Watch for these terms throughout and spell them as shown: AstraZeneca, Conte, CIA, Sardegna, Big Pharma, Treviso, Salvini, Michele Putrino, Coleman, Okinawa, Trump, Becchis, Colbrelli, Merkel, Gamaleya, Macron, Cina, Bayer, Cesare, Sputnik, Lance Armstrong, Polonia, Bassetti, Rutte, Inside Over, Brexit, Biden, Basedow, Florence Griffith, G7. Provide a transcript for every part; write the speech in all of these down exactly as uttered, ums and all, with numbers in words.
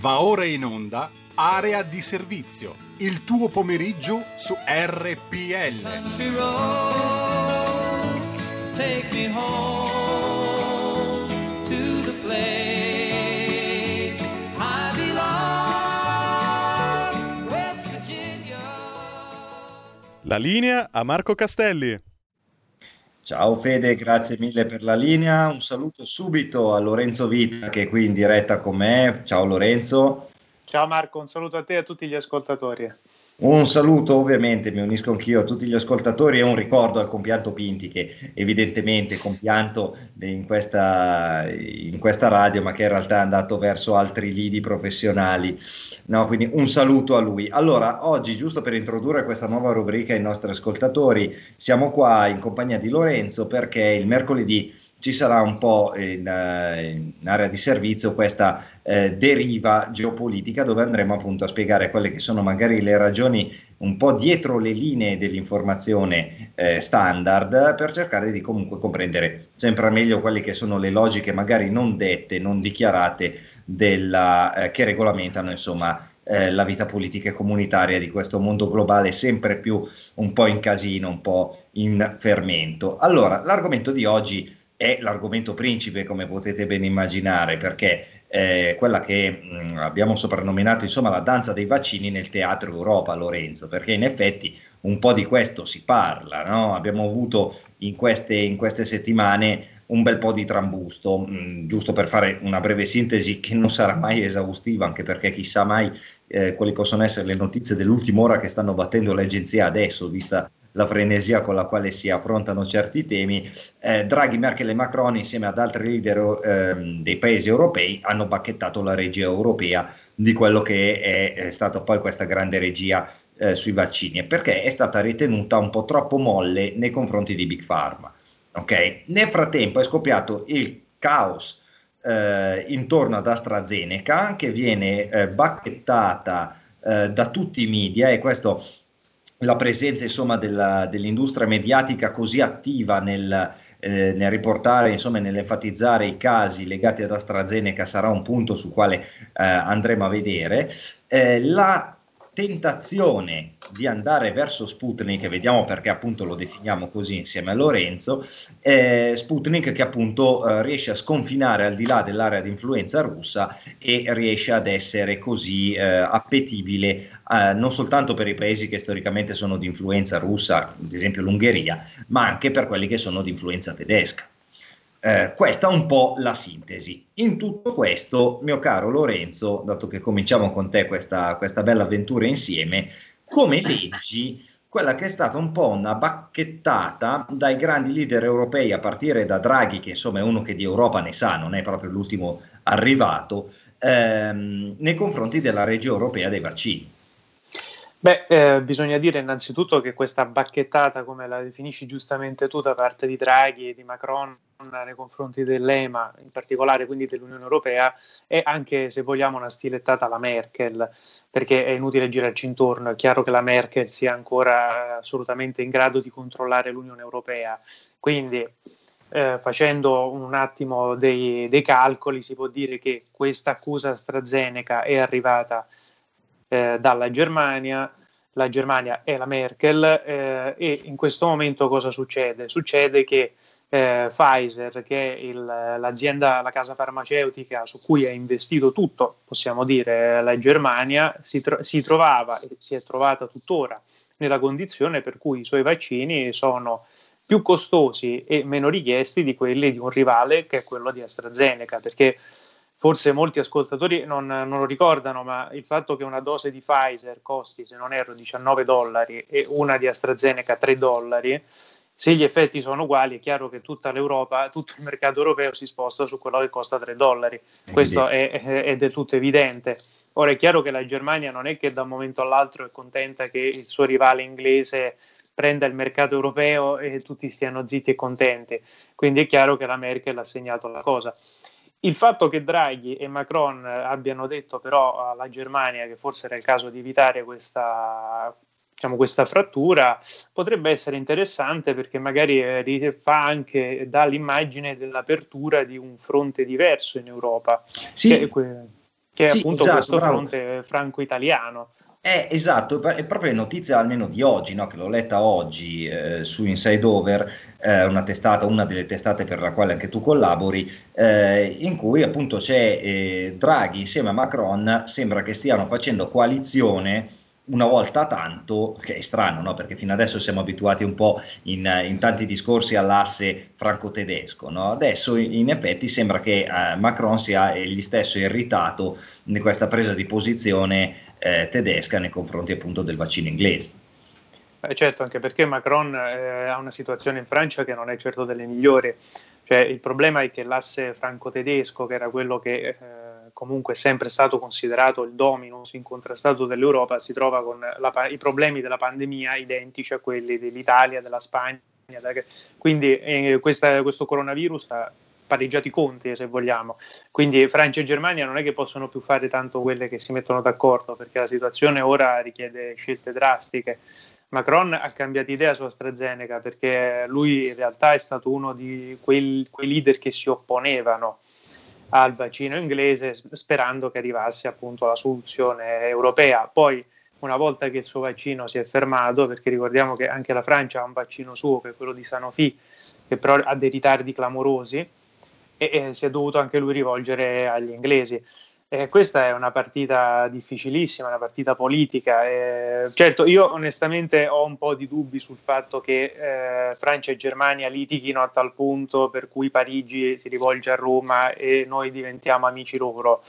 Va ora in onda Area di Servizio, il tuo pomeriggio su R P L. La linea a Marco Castelli. Ciao Fede, grazie mille per la linea. Un saluto subito a Lorenzo Vita che è qui in diretta con me. Ciao Lorenzo. Ciao Marco, un saluto a te e a tutti gli ascoltatori. Un saluto, ovviamente mi unisco anch'io a tutti gli ascoltatori e un ricordo al compianto Pinti, che evidentemente è compianto in questa, in questa radio, ma che in realtà è andato verso altri lidi professionali. No, quindi un saluto a lui. Allora, oggi, giusto per introdurre questa nuova rubrica ai nostri ascoltatori, siamo qua in compagnia di Lorenzo perché il mercoledì ci sarà un po' in, in area di servizio questa eh, deriva geopolitica, dove andremo appunto a spiegare quelle che sono magari le ragioni un po' dietro le linee dell'informazione eh, standard, per cercare di comunque comprendere sempre meglio quelle che sono le logiche magari non dette, non dichiarate, della, eh, che regolamentano insomma eh, la vita politica e comunitaria di questo mondo globale sempre più un po' in casino, un po' in fermento. Allora, l'argomento di oggi è l'argomento principe, come potete ben immaginare, perché eh, quella che mh, abbiamo soprannominato insomma la danza dei vaccini nel teatro Europa, Lorenzo, perché in effetti un po' di questo si parla, no? Abbiamo avuto in queste, in queste settimane un bel po' di trambusto, mh, giusto per fare una breve sintesi che non sarà mai esaustiva, anche perché chissà mai eh, quali possono essere le notizie dell'ultima ora che stanno battendo le agenzie adesso, vista la frenesia con la quale si affrontano certi temi. eh, Draghi, Merkel e Macron insieme ad altri leader eh, dei paesi europei hanno bacchettato la regia europea di quello che è, è stata poi questa grande regia eh, sui vaccini, perché è stata ritenuta un po' troppo molle nei confronti di Big Pharma. Okay? Nel frattempo è scoppiato il caos eh, intorno ad AstraZeneca, che viene eh, bacchettata eh, da tutti i media, e questo la presenza insomma della, dell'industria mediatica così attiva nel, eh, nel riportare, insomma nell'enfatizzare i casi legati ad AstraZeneca sarà un punto sul quale eh, andremo a vedere. Eh, la tentazione di andare verso Sputnik, vediamo perché appunto lo definiamo così insieme a Lorenzo, eh, Sputnik che appunto eh, riesce a sconfinare al di là dell'area di influenza russa e riesce ad essere così eh, appetibile Uh, non soltanto per i paesi che storicamente sono di influenza russa, ad esempio l'Ungheria, ma anche per quelli che sono di influenza tedesca. Uh, questa è un po' la sintesi. In tutto questo, mio caro Lorenzo, dato che cominciamo con te questa, questa bella avventura insieme, come leggi quella che è stata un po' una bacchettata dai grandi leader europei, a partire da Draghi, che insomma è uno che di Europa ne sa, non è proprio l'ultimo arrivato, ehm, nei confronti della regia europea dei vaccini? Beh, eh, bisogna dire innanzitutto che questa bacchettata, come la definisci giustamente tu, da parte di Draghi e di Macron nei confronti dell'E M A, in particolare quindi dell'Unione Europea, è anche, se vogliamo, una stilettata alla Merkel, perché è inutile girarci intorno, è chiaro che la Merkel sia ancora assolutamente in grado di controllare l'Unione Europea, quindi eh, facendo un attimo dei, dei calcoli si può dire che questa accusa AstraZeneca è arrivata Eh, dalla Germania, la Germania è la Merkel, eh, e in questo momento cosa succede? Succede che eh, Pfizer, che è il, l'azienda, la casa farmaceutica su cui ha investito tutto, possiamo dire, la Germania, si, tro- si trovava e si è trovata tuttora nella condizione per cui i suoi vaccini sono più costosi e meno richiesti di quelli di un rivale che è quello di AstraZeneca, perché forse molti ascoltatori non, non lo ricordano, ma il fatto che una dose di Pfizer costi, se non erro, diciannove dollari e una di AstraZeneca tre dollari, se gli effetti sono uguali è chiaro che tutta l'Europa, tutto il mercato europeo si sposta su quello che costa tre dollari. Questo è, è, è del tutto evidente. Ora è chiaro che la Germania non è che da un momento all'altro è contenta che il suo rivale inglese prenda il mercato europeo e tutti stiano zitti e contenti. Quindi è chiaro che la Merkel ha segnato la cosa. Il fatto che Draghi e Macron abbiano detto però alla Germania che forse era il caso di evitare questa, diciamo, questa frattura potrebbe essere interessante, perché magari fa anche, dà l'immagine dell'apertura di un fronte diverso in Europa. Sì, che, Che è sì, appunto esatto, questo bravo. fronte franco-italiano. Eh, esatto, è proprio notizia almeno di oggi, no? Che l'ho letta oggi eh, su Inside Over, eh, una testata, una delle testate per la quale anche tu collabori, eh, in cui appunto c'è eh, Draghi insieme a Macron, sembra che stiano facendo coalizione una volta tanto, che è strano, no? Perché fino adesso siamo abituati un po' in, in tanti discorsi all'asse franco-tedesco, no? Adesso in effetti sembra che eh, Macron sia egli stesso irritato di questa presa di posizione eh, tedesca nei confronti appunto del vaccino inglese. Eh certo, anche perché Macron eh, ha una situazione in Francia che non è certo delle migliori, cioè il problema è che l'asse franco-tedesco, che era quello che... Eh, comunque è sempre stato considerato il dominus incontrastato dell'Europa, si trova con la, i problemi della pandemia identici a quelli dell'Italia, della Spagna, quindi eh, questa, questo coronavirus ha pareggiato i conti, se vogliamo, quindi Francia e Germania non è che possono più fare tanto quelle che si mettono d'accordo, perché la situazione ora richiede scelte drastiche. Macron ha cambiato idea su AstraZeneca perché lui in realtà è stato uno di quei, quei leader che si opponevano al vaccino inglese, sperando che arrivasse appunto alla soluzione europea. Poi, una volta che il suo vaccino si è fermato, perché ricordiamo che anche la Francia ha un vaccino suo, che è quello di Sanofi, che però ha dei ritardi clamorosi, e, e si è dovuto anche lui rivolgere agli inglesi. Eh, questa è una partita difficilissima, una partita politica. Eh, certo, io onestamente ho un po' di dubbi sul fatto che eh, Francia e Germania litighino a tal punto per cui Parigi si rivolge a Roma e noi diventiamo amici loro.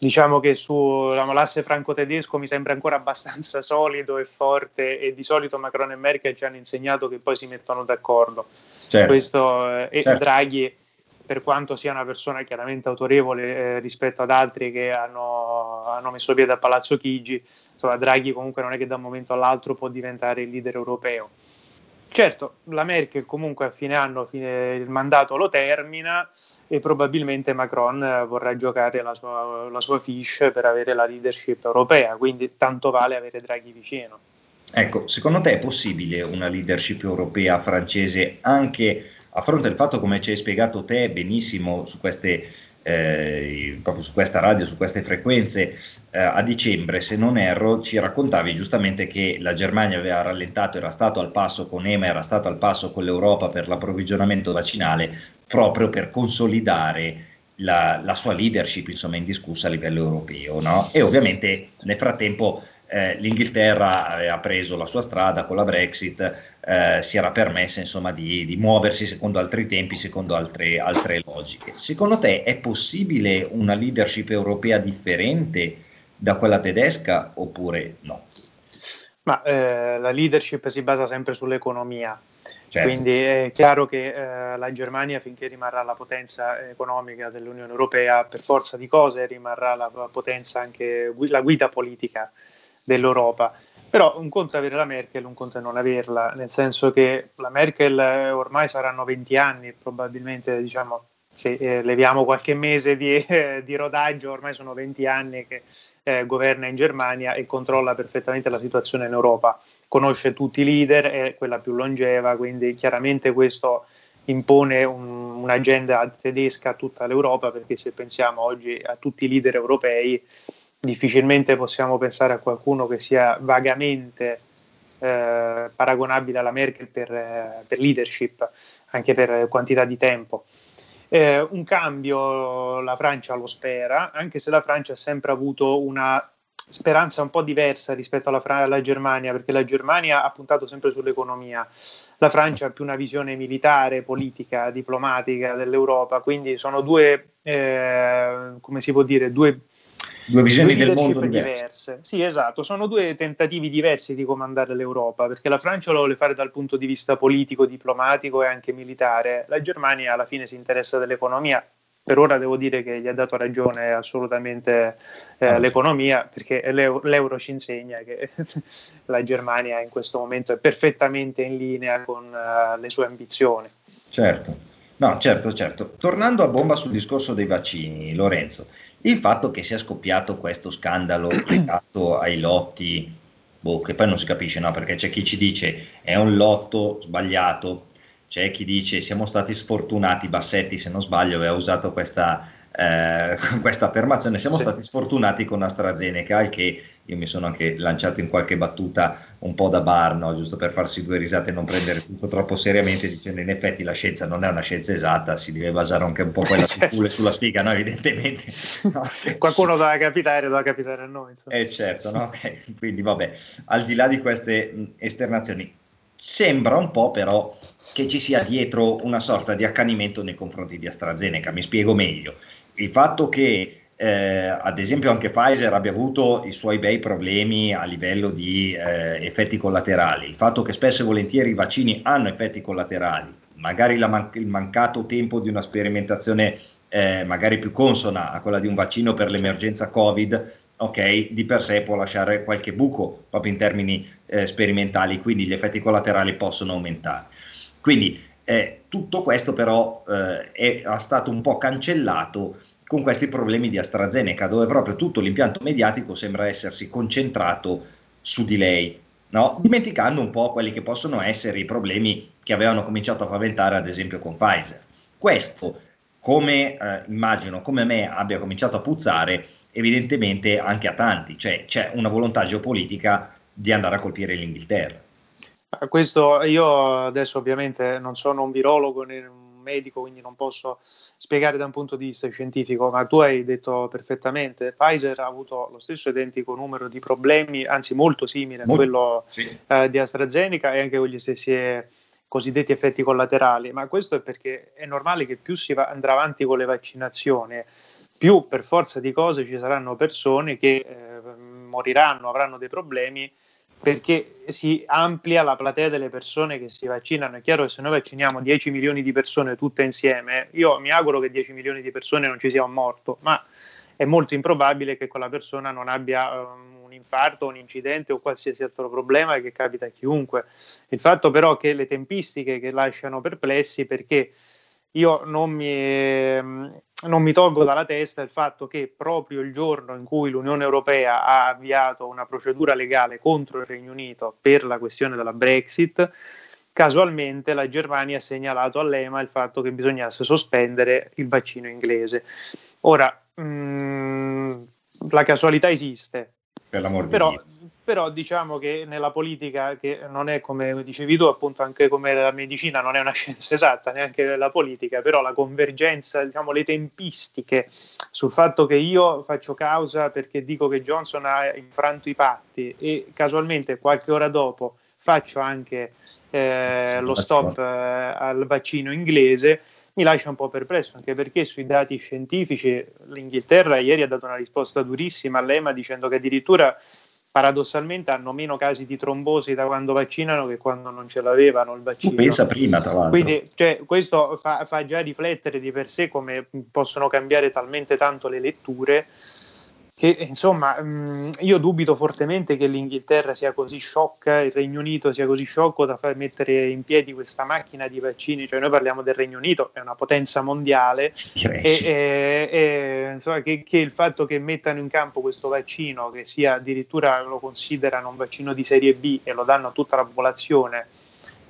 Diciamo che sull'asse franco-tedesco mi sembra ancora abbastanza solido e forte, e di solito Macron e Merkel ci hanno insegnato che poi si mettono d'accordo. Certo. Questo, eh, e certo. Draghi, per quanto sia una persona chiaramente autorevole eh, rispetto ad altri che hanno, hanno messo piede a Palazzo Chigi, insomma, Draghi comunque non è che da un momento all'altro può diventare il leader europeo. Certo, la Merkel comunque a fine anno fine, il mandato lo termina, e probabilmente Macron vorrà giocare la sua, la sua fiche per avere la leadership europea, quindi tanto vale avere Draghi vicino. Ecco, secondo te è possibile una leadership europea francese anche a fronte del fatto, come ci hai spiegato te benissimo su queste, eh, proprio su questa radio, su queste frequenze, eh, a dicembre, se non erro, ci raccontavi giustamente che la Germania aveva rallentato, era stato al passo con E M A, era stato al passo con l'Europa per l'approvvigionamento vaccinale, proprio per consolidare la, la sua leadership, insomma, indiscussa a livello europeo, no? E ovviamente nel frattempo Eh, l'Inghilterra aveva preso la sua strada con la Brexit, eh, si era permessa insomma di, di muoversi secondo altri tempi, secondo altre, altre logiche. Secondo te è possibile una leadership europea differente da quella tedesca oppure no? Ma eh, la leadership si basa sempre sull'economia. Certo. Quindi è chiaro che eh, la Germania, finché rimarrà la potenza economica dell'Unione Europea, per forza di cose rimarrà la potenza anche la guida politica dell'Europa. Però un conto è avere la Merkel, un conto è non averla, nel senso che la Merkel ormai saranno venti anni, probabilmente, diciamo, se eh, leviamo qualche mese di, eh, di rodaggio, ormai sono venti anni che eh, governa in Germania e controlla perfettamente la situazione in Europa, conosce tutti i leader, è quella più longeva, quindi chiaramente questo impone un, un'agenda tedesca a tutta l'Europa, perché se pensiamo oggi a tutti i leader europei, difficilmente possiamo pensare a qualcuno che sia vagamente eh, paragonabile alla Merkel per, eh, per leadership, anche per quantità di tempo. Eh, un cambio la Francia lo spera, anche se la Francia ha sempre avuto una speranza un po' diversa rispetto alla, Fra- alla Germania, perché la Germania ha puntato sempre sull'economia, la Francia ha più una visione militare, politica, diplomatica dell'Europa, quindi sono due, eh, come si può dire, due Due visioni due del mondo diverse. diverse. Sì, esatto, sono due tentativi diversi di comandare l'Europa, perché la Francia lo vuole fare dal punto di vista politico, diplomatico e anche militare. La Germania alla fine si interessa dell'economia. Per ora devo dire che gli ha dato ragione assolutamente eh, l'economia, perché l'euro, l'euro ci insegna che la Germania in questo momento è perfettamente in linea con uh, le sue ambizioni. Certo. No, certo, certo. Tornando a bomba sul discorso dei vaccini, Lorenzo, il fatto che sia scoppiato questo scandalo legato ai lotti, boh, che poi non si capisce, no? Perché c'è chi ci dice è un lotto sbagliato, C'è chi dice siamo stati sfortunati, Bassetti se non sbaglio aveva usato questa, eh, questa affermazione, siamo sì. stati sfortunati con AstraZeneca, al che io mi sono anche lanciato in qualche battuta un po' da bar, no? Giusto per farsi due risate e non prendere tutto troppo seriamente, dicendo in effetti la scienza non è una scienza esatta, si deve basare anche un po' quella certo. sulla sfiga, no? Evidentemente. No? Qualcuno doveva capitare, doveva capitare a noi. Insomma. Eh certo, no? Okay. Quindi vabbè, al di là di queste esternazioni, sembra un po' però che ci sia dietro una sorta di accanimento nei confronti di AstraZeneca. Mi spiego meglio. Il fatto che eh, ad esempio anche Pfizer abbia avuto i suoi bei problemi a livello di eh, effetti collaterali, il fatto che spesso e volentieri i vaccini hanno effetti collaterali, magari la man- il mancato tempo di una sperimentazione eh, magari più consona a quella di un vaccino per l'emergenza Covid, ok, di per sé può lasciare qualche buco proprio in termini eh, sperimentali, quindi gli effetti collaterali possono aumentare. Quindi eh, tutto questo però eh, è, è stato un po' cancellato con questi problemi di AstraZeneca, dove proprio tutto l'impianto mediatico sembra essersi concentrato su di lei, no? Dimenticando un po' quelli che possono essere i problemi che avevano cominciato a paventare ad esempio con Pfizer. Questo, come eh, immagino, come me abbia cominciato a puzzare, evidentemente anche a tanti, cioè c'è una volontà geopolitica di andare a colpire l'Inghilterra. Questo io adesso ovviamente non sono un virologo né un medico, quindi non posso spiegare da un punto di vista scientifico, ma tu hai detto perfettamente, Pfizer ha avuto lo stesso identico numero di problemi, anzi molto simile molto, a quello sì. eh, di AstraZeneca, e anche con gli stessi cosiddetti effetti collaterali, ma questo è perché è normale che più si va, andrà avanti con le vaccinazioni, più per forza di cose ci saranno persone che eh, moriranno, avranno dei problemi, perché si amplia la platea delle persone che si vaccinano. È chiaro che se noi vacciniamo dieci milioni di persone tutte insieme, io mi auguro che dieci milioni di persone non ci sia un morto, ma è molto improbabile che quella persona non abbia um, un infarto, un incidente o qualsiasi altro problema che capita a chiunque. Il fatto però che le tempistiche che lasciano perplessi, perché io non mi... non mi tolgo dalla testa il fatto che proprio il giorno in cui l'Unione Europea ha avviato una procedura legale contro il Regno Unito per la questione della Brexit, casualmente la Germania ha segnalato all'E M A il fatto che bisognasse sospendere il vaccino inglese. Ora, mh, la casualità esiste, per l'amor di però, Dio. Però diciamo che nella politica, che non è, come dicevi tu, appunto, anche come la medicina non è una scienza esatta, neanche la politica, però la convergenza, diciamo le tempistiche sul fatto che io faccio causa perché dico che Johnson ha infranto i patti e casualmente qualche ora dopo faccio anche eh, lo stop eh, al vaccino inglese, mi lascia un po' perplesso, anche perché sui dati scientifici l'Inghilterra ieri ha dato una risposta durissima all'E M A, dicendo che addirittura paradossalmente hanno meno casi di trombosi da quando vaccinano che quando non ce l'avevano il vaccino. Tu pensa prima, tra l'altro. Quindi cioè, questo fa, fa già riflettere di per sé come possono cambiare talmente tanto le letture, che insomma mh, io dubito fortemente che l'Inghilterra sia così sciocca, il Regno Unito sia così sciocco da far mettere in piedi questa macchina di vaccini. Cioè noi parliamo del Regno Unito, è una potenza mondiale, sì, e, sì. E, e insomma che, che il fatto che mettano in campo questo vaccino, che sia addirittura lo considerano un vaccino di serie B e lo danno a tutta la popolazione,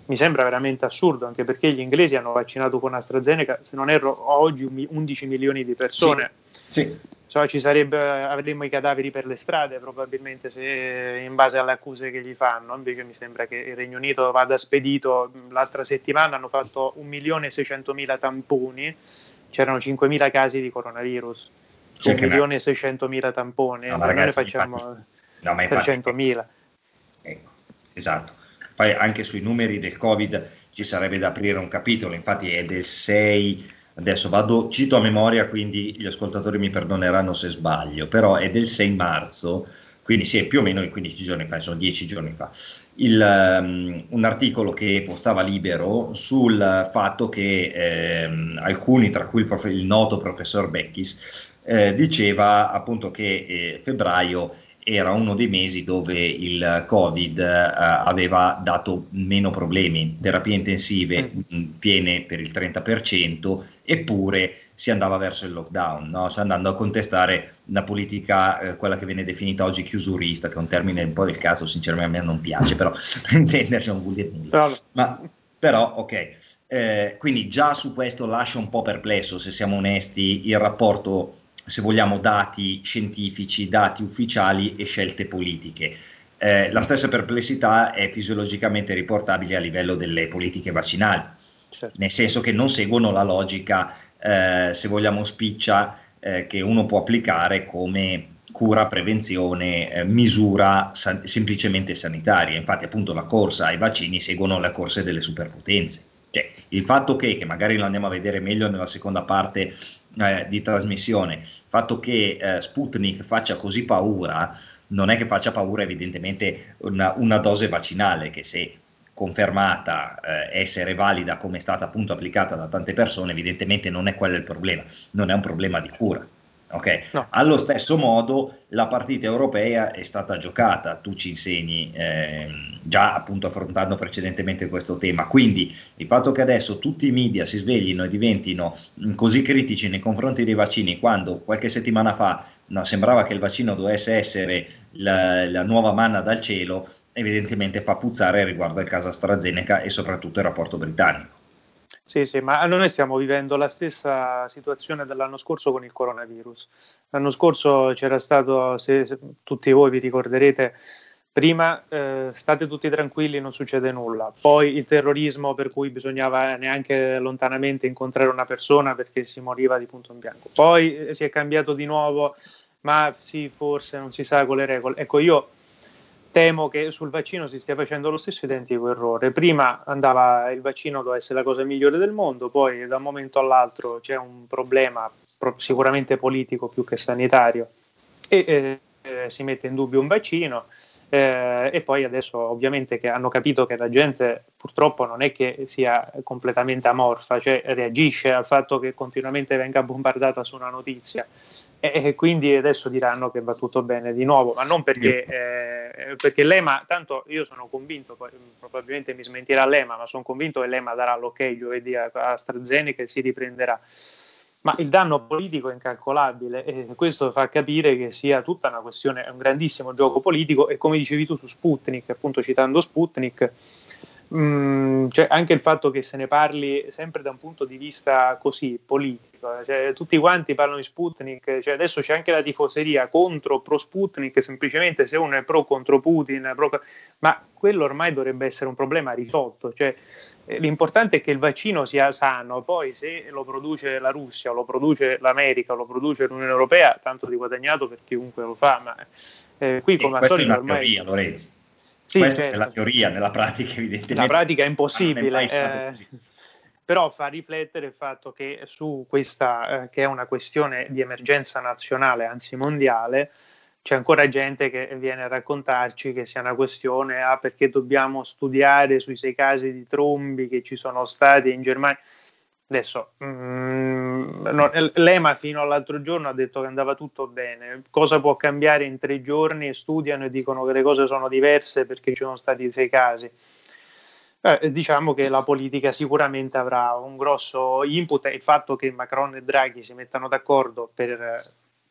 mi sembra veramente assurdo, anche perché gli inglesi hanno vaccinato con AstraZeneca, se non erro, oggi undici milioni di persone. Sì. Sì. Cioè, ci sarebbe, avremmo i cadaveri per le strade probabilmente, se in base alle accuse che gli fanno. Invece mi sembra che il Regno Unito vada spedito. L'altra settimana hanno fatto un milione e seicentomila tamponi, c'erano cinquemila casi di coronavirus, cioè un milione e seicentomila tamponi, no, ragazzi, noi ne facciamo infatti, trecentomila. Ecco, esatto. Poi anche sui numeri del Covid ci sarebbe da aprire un capitolo, infatti è del sei... Adesso vado, cito a memoria, quindi gli ascoltatori mi perdoneranno se sbaglio, però è del sei marzo, quindi sì, è più o meno quindici giorni fa, sono dieci giorni fa, il, um, un articolo che postava Libero sul fatto che ehm, alcuni, tra cui il, prof, il noto professor Becchis, eh, diceva appunto che eh, febbraio era uno dei mesi dove il Covid eh, aveva dato meno problemi, terapie intensive mh, piene per il trenta per cento, eppure si andava verso il lockdown, no? Cioè andando a contestare una politica, eh, quella che viene definita oggi chiusurista, che è un termine un po' del cazzo, sinceramente a me non piace, però per intenderci non vuol dire nulla. Ma però ok, eh, quindi già su questo lascia un po' perplesso, se siamo onesti, il rapporto, se vogliamo, dati scientifici, dati ufficiali e scelte politiche. Eh, la stessa perplessità è fisiologicamente riportabile a livello delle politiche vaccinali, certo, nel senso che non seguono la logica, eh, se vogliamo, spiccia, eh, che uno può applicare come cura, prevenzione, eh, misura san- semplicemente sanitaria. Infatti appunto la corsa ai vaccini seguono le corse delle superpotenze. Cioè, il fatto che, che magari lo andiamo a vedere meglio nella seconda parte eh, di trasmissione, il fatto che eh, Sputnik faccia così paura, non è che faccia paura evidentemente una, una dose vaccinale che, se confermata eh, essere valida come è stata appunto applicata da tante persone, evidentemente non è quello il problema, non è un problema di cura. Okay. No. Allo stesso modo la partita europea è stata giocata, tu ci insegni, eh, già appunto affrontando precedentemente questo tema, quindi il fatto che adesso tutti i media si sveglino e diventino mh, così critici nei confronti dei vaccini, quando qualche settimana fa no, sembrava che il vaccino dovesse essere la, la nuova manna dal cielo, evidentemente fa puzzare riguardo al caso AstraZeneca e soprattutto il rapporto britannico. Sì, sì, ma noi stiamo vivendo la stessa situazione dell'anno scorso con il coronavirus. L'anno scorso c'era stato, se, se tutti voi vi ricorderete, prima eh, state tutti tranquilli, non succede nulla, poi il terrorismo per cui bisognava neanche lontanamente incontrare una persona perché si moriva di punto in bianco, poi eh, si è cambiato di nuovo, ma sì, forse non si sa con le regole. Ecco, io temo che sul vaccino si stia facendo lo stesso identico errore. Prima andava, il vaccino doveva essere la cosa migliore del mondo, poi da un momento all'altro c'è un problema pro- sicuramente politico più che sanitario e eh, si mette in dubbio un vaccino, eh, e poi adesso ovviamente che hanno capito che la gente purtroppo non è che sia completamente amorfa, cioè reagisce al fatto che continuamente venga bombardata su una notizia. E quindi adesso diranno che va tutto bene di nuovo, ma non perché, eh, perché l'EMA, tanto io sono convinto, poi, probabilmente mi smentirà l'EMA, ma sono convinto che l'EMA darà l'ok giovedì a AstraZeneca e si riprenderà. Ma il danno politico è incalcolabile e questo fa capire che sia tutta una questione, è un grandissimo gioco politico. E come dicevi tu su Sputnik, appunto citando Sputnik, Mm, cioè anche il fatto che se ne parli sempre da un punto di vista così politico, cioè, tutti quanti parlano di Sputnik, cioè, adesso c'è anche la tifoseria contro pro Sputnik, semplicemente se uno è pro contro Putin, pro... ma quello ormai dovrebbe essere un problema risolto, cioè, l'importante è che il vaccino sia sano, poi se lo produce la Russia o lo produce l'America o lo produce l'Unione Europea, tanto di guadagnato per chiunque lo fa, ma eh, qui come questa è una ormai... teoria, Lorenzo. Sì, questa certo. È la teoria, nella pratica evidentemente. La pratica è impossibile, eh, però fa riflettere il fatto che su questa, eh, che è una questione di emergenza nazionale, anzi mondiale, c'è ancora gente che viene a raccontarci che sia una questione, ah, perché dobbiamo studiare sui sei casi di trombi che ci sono stati in Germania. Adesso, mm, no, l'EMA fino all'altro giorno ha detto che andava tutto bene. Cosa può cambiare in tre giorni? Studiano e dicono che le cose sono diverse perché ci sono stati sei casi. Eh, diciamo che la politica sicuramente avrà un grosso input. Il fatto che Macron e Draghi si mettano d'accordo per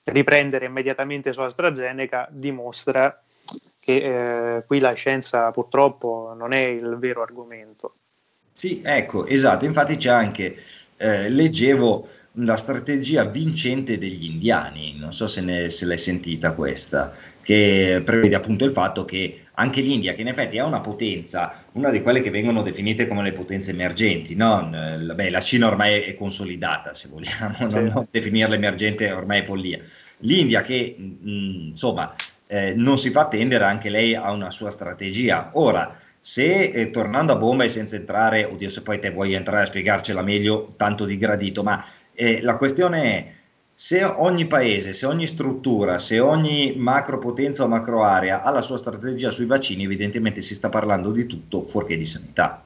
riprendere immediatamente su AstraZeneca dimostra che eh, qui la scienza purtroppo non è il vero argomento. Sì, ecco, esatto, infatti c'è anche, eh, leggevo, la strategia vincente degli indiani, non so se, ne, se l'hai sentita questa, che prevede appunto il fatto che anche l'India, che in effetti è una potenza, una di quelle che vengono definite come le potenze emergenti, no? Beh, la Cina ormai è consolidata, se vogliamo, certo. non, non definirla emergente ormai è follia. L'India che, mh, insomma, eh, non si fa attendere, anche lei ha una sua strategia. Ora, se eh, tornando a bomba e senza entrare, oddio se poi te vuoi entrare a spiegarcela meglio, tanto di gradito, ma eh, la questione è se ogni paese, se ogni struttura, se ogni macro potenza o macro area ha la sua strategia sui vaccini, evidentemente si sta parlando di tutto fuorché di sanità.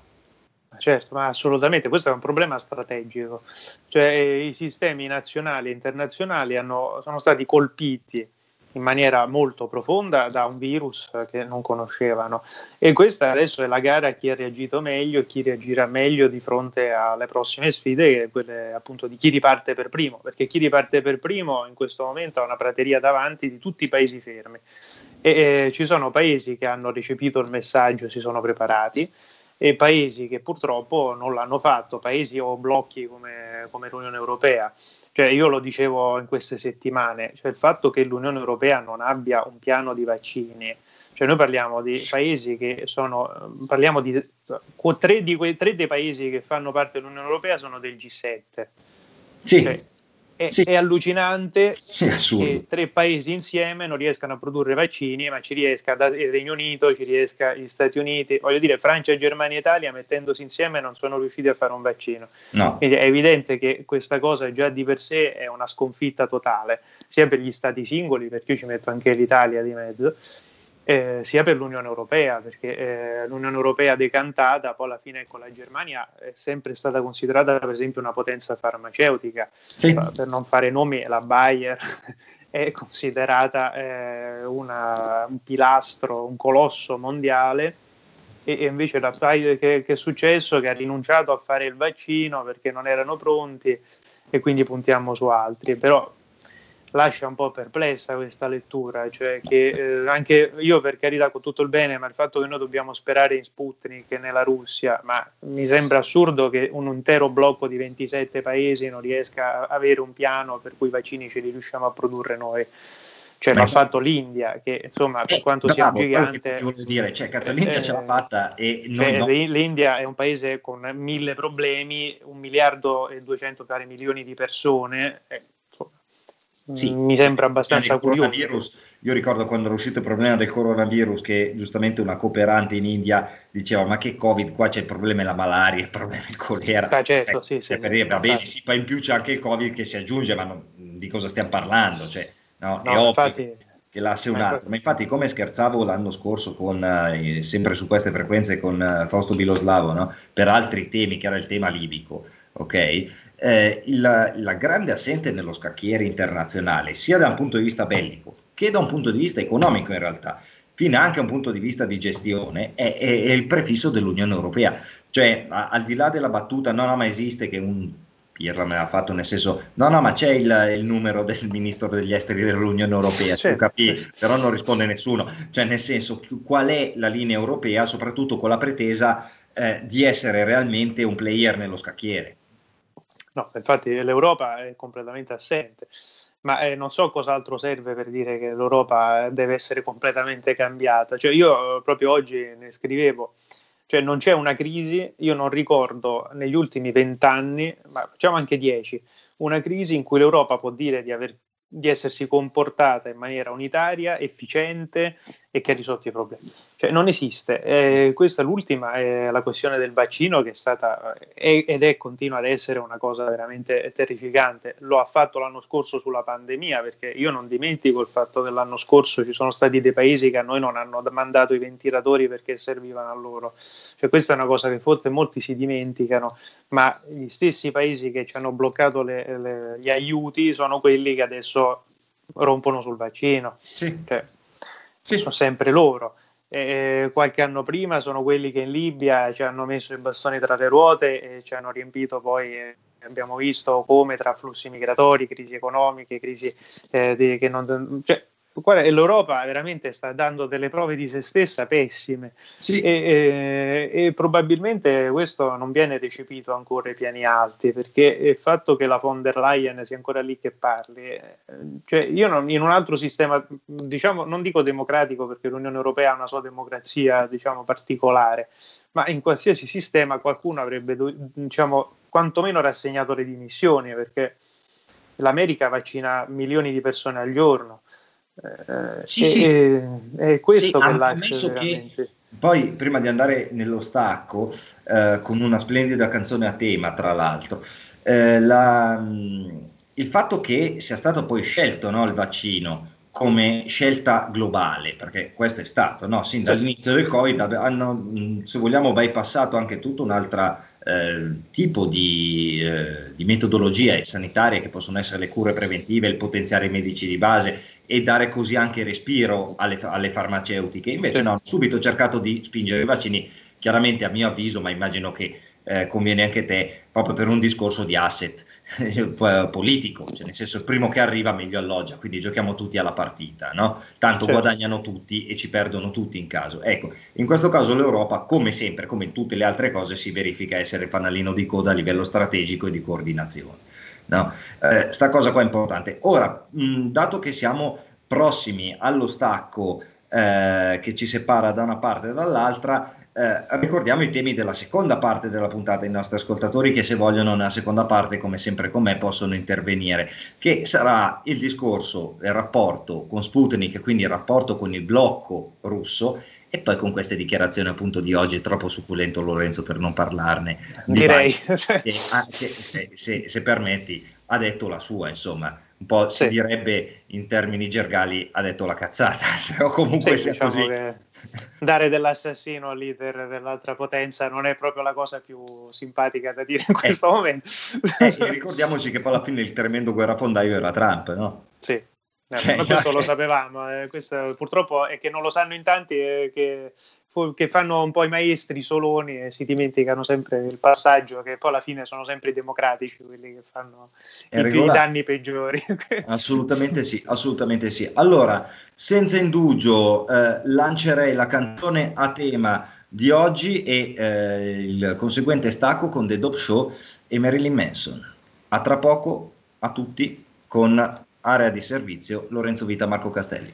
Certo, ma assolutamente, questo è un problema strategico, cioè i sistemi nazionali e internazionali hanno, sono stati colpiti in maniera molto profonda da un virus che non conoscevano, e questa adesso è la gara a chi ha reagito meglio e chi reagirà meglio di fronte alle prossime sfide, quelle appunto di chi riparte per primo, perché chi riparte per primo in questo momento ha una prateria davanti di tutti i paesi fermi e eh, ci sono paesi che hanno recepito il messaggio, si sono preparati, e paesi che purtroppo non l'hanno fatto, paesi o blocchi come, come l'Unione Europea. Cioè, io lo dicevo in queste settimane, cioè il fatto che l'Unione Europea non abbia un piano di vaccini, cioè noi parliamo di paesi che sono, parliamo di tre, di quei, tre dei paesi che fanno parte dell'Unione Europea sono del G sette. Sì. Cioè, è, sì. è allucinante sì, che tre paesi insieme non riescano a produrre vaccini, ma ci riesca il Regno Unito, ci riesca gli Stati Uniti, voglio dire Francia, Germania e Italia mettendosi insieme non sono riusciti a fare un vaccino. No. Quindi è evidente che questa cosa già di per sé è una sconfitta totale, sia per gli stati singoli, perché io ci metto anche l'Italia di mezzo, Eh, sia per l'Unione Europea, perché eh, l'Unione Europea decantata poi alla fine con la Germania è sempre stata considerata per esempio una potenza farmaceutica, sì. per non fare nomi la Bayer è considerata eh, una, un pilastro, un colosso mondiale, e, e invece la Bayer che, che è successo? Che ha rinunciato a fare il vaccino perché non erano pronti e quindi puntiamo su altri, però lascia un po' perplessa questa lettura, cioè che eh, anche io per carità con tutto il bene, ma il fatto che noi dobbiamo sperare in Sputnik e nella Russia, ma mi sembra assurdo che un intero blocco di ventisette paesi non riesca a avere un piano per cui i vaccini ce li riusciamo a produrre noi. Cioè l'ha fatto l'India, che insomma per quanto bravo, sia un gigante ti voglio dire, cioè, cazzo, l'India eh, ce l'ha fatta e non, cioè, no. L'India è un paese con mille problemi, un miliardo e duecento pari milioni di persone, eh, sì, mi sembra abbastanza curioso. Io ricordo quando era uscito il problema del coronavirus, che giustamente una cooperante in India diceva: ma che Covid, qua c'è il problema della malaria, il problema del colera. Ah, certo, eh, sì, sì, per dire, va bene, sì, poi in più c'è anche il Covid che si aggiunge, ma non, di cosa stiamo parlando? Cioè, no, no, è ovvio infatti, che l'asse è un altro. Ma infatti, come scherzavo l'anno scorso, con eh, sempre su queste frequenze con eh, Fausto Biloslavo, no? Per altri temi, che era il tema libico, ok? Eh, la, la grande assente nello scacchiere internazionale, sia da un punto di vista bellico che da un punto di vista economico in realtà, fino anche a un punto di vista di gestione, è, è, è il prefisso dell'Unione Europea. Cioè, a, al di là della battuta, no, no, ma esiste che un Pirla me l'ha fatto, nel senso, no, no, ma c'è il, il numero del ministro degli esteri dell'Unione Europea, certo. Tu capisci, però non risponde nessuno. Cioè, nel senso, qual è la linea europea, soprattutto con la pretesa eh, di essere realmente un player nello scacchiere? No, infatti l'Europa è completamente assente, ma eh, non so cos'altro serve per dire che l'Europa deve essere completamente cambiata. Cioè io proprio oggi ne scrivevo, cioè non c'è una crisi, io non ricordo negli ultimi vent'anni, ma facciamo anche dieci, una crisi in cui l'Europa può dire di, aver, di essersi comportata in maniera unitaria, efficiente e che ha risolto i problemi. Cioè non esiste. Eh, questa è l'ultima, è la questione del vaccino che è stata è, ed è continua ad essere una cosa veramente terrificante. Lo ha fatto l'anno scorso sulla pandemia, perché io non dimentico il fatto che l'anno scorso ci sono stati dei paesi che a noi non hanno mandato i ventilatori perché servivano a loro. Cioè questa è una cosa che forse molti si dimenticano, ma gli stessi paesi che ci hanno bloccato le, le, gli aiuti sono quelli che adesso rompono sul vaccino. Sì. Cioè, sì. Sono sempre loro. Eh, qualche anno prima sono quelli che in Libia ci hanno messo i bastoni tra le ruote e ci hanno riempito poi, eh, abbiamo visto come tra flussi migratori, crisi economiche, crisi eh, di, che non... Cioè, l'Europa veramente sta dando delle prove di se stessa pessime, sì. e, e, e probabilmente questo non viene recepito ancora ai piani alti, perché il fatto che la von der Leyen sia ancora lì che parli, cioè io non, in un altro sistema, diciamo, non dico democratico perché l'Unione Europea ha una sua democrazia, diciamo, particolare, ma in qualsiasi sistema qualcuno avrebbe, diciamo, quantomeno rassegnato le dimissioni, perché l'America vaccina milioni di persone al giorno. Eh, sì, e, sì. E, e questo sì, ammesso che poi prima di andare nello stacco eh, con una splendida canzone a tema tra l'altro eh, la, il fatto che sia stato poi scelto, no, il vaccino come scelta globale, perché questo è stato, no, sin dall'inizio del Covid hanno, se vogliamo, bypassato anche tutto un altro eh, tipo di, eh, di metodologie sanitarie che possono essere le cure preventive, il potenziare i medici di base e dare così anche respiro alle, alle farmaceutiche. Invece no, subito ho cercato di spingere i vaccini, chiaramente a mio avviso, ma immagino che eh, conviene anche te, proprio per un discorso di asset eh, politico, cioè nel senso il primo che arriva meglio alloggia, quindi giochiamo tutti alla partita, no? Tanto certo. Guadagnano tutti e ci perdono tutti in caso. Ecco, in questo caso l'Europa, come sempre, come in tutte le altre cose, si verifica essere fanalino di coda a livello strategico e di coordinazione, no? Eh, sta cosa qua è importante. Ora, mh, dato che siamo prossimi allo stacco eh, che ci separa da una parte e dall'altra, eh, ricordiamo i temi della seconda parte della puntata, i nostri ascoltatori che se vogliono nella seconda parte, come sempre con me, possono intervenire, che sarà il discorso, il rapporto con Sputnik, quindi il rapporto con il blocco russo, e poi con queste dichiarazioni appunto di oggi, è troppo succulento Lorenzo per non parlarne, direi Biden, che anche, se, se, se permetti, ha detto la sua, insomma. Un po' sì. Si direbbe in termini gergali, ha detto la cazzata, cioè, o comunque sì, sia diciamo così. Che dare dell'assassino al leader dell'altra potenza non è proprio la cosa più simpatica da dire in questo eh, momento. Eh, ricordiamoci che poi alla fine il tremendo guerrafondaio era Trump, no? Sì, no, cioè, ma questo okay. Lo sapevamo, eh, questo purtroppo è che non lo sanno in tanti, eh, che, che fanno un po' i maestri soloni e si dimenticano sempre il passaggio, che poi alla fine sono sempre i democratici quelli che fanno i, i danni peggiori. Assolutamente sì, assolutamente sì. Allora, senza indugio eh, lancerei la canzone a tema di oggi e eh, il conseguente stacco con The Dope Show e Marilyn Manson. A tra poco a tutti con Area di Servizio, Lorenzo Vita, Marco Castelli.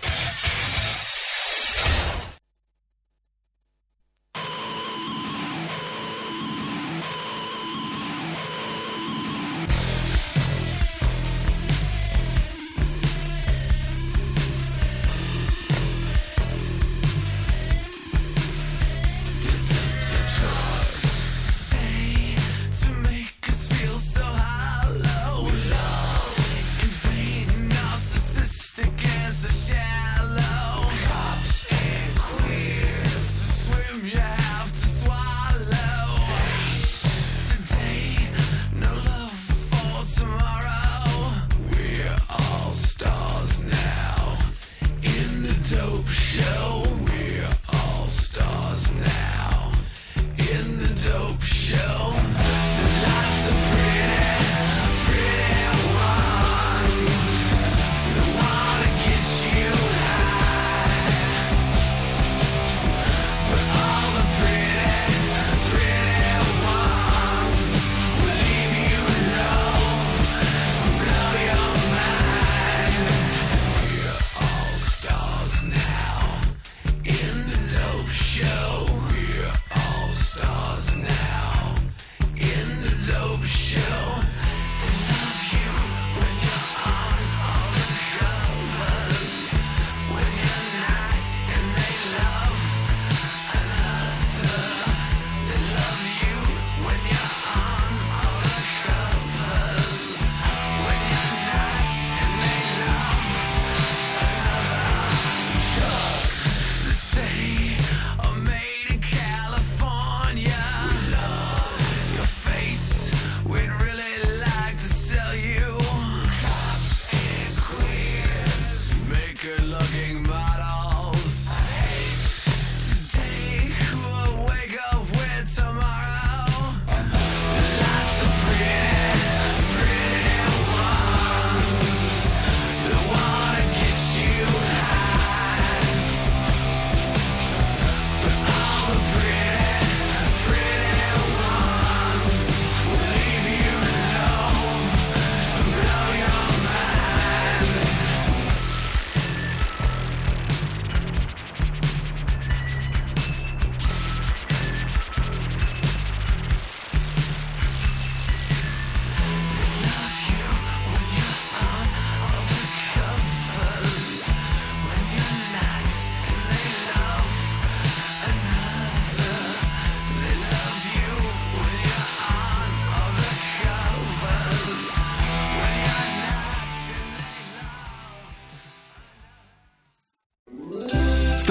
Yeah.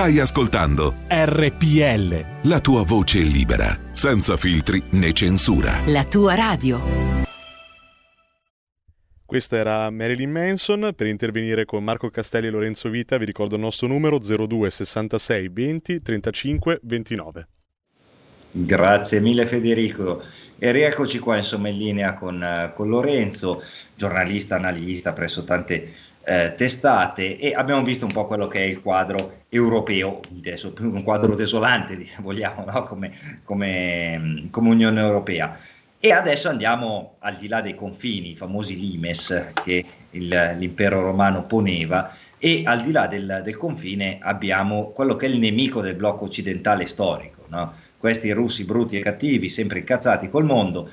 Stai ascoltando R P L, la tua voce libera, senza filtri né censura. La tua radio. Questa era Marilyn Manson. Per intervenire con Marco Castelli e Lorenzo Vita vi ricordo il nostro numero zero due sessantasei venti trentacinque ventinove. Grazie mille Federico. E rieccoci qua insomma in linea con, con Lorenzo, giornalista, analista presso tante eh, testate, e abbiamo visto un po' quello che è il quadro europeo, adesso più un quadro desolante se vogliamo, no? come, come, come Unione Europea. E adesso andiamo al di là dei confini, i famosi limes che il, l'impero romano poneva, e al di là del, del confine abbiamo quello che è il nemico del blocco occidentale storico, no? Questi russi brutti e cattivi, sempre incazzati col mondo,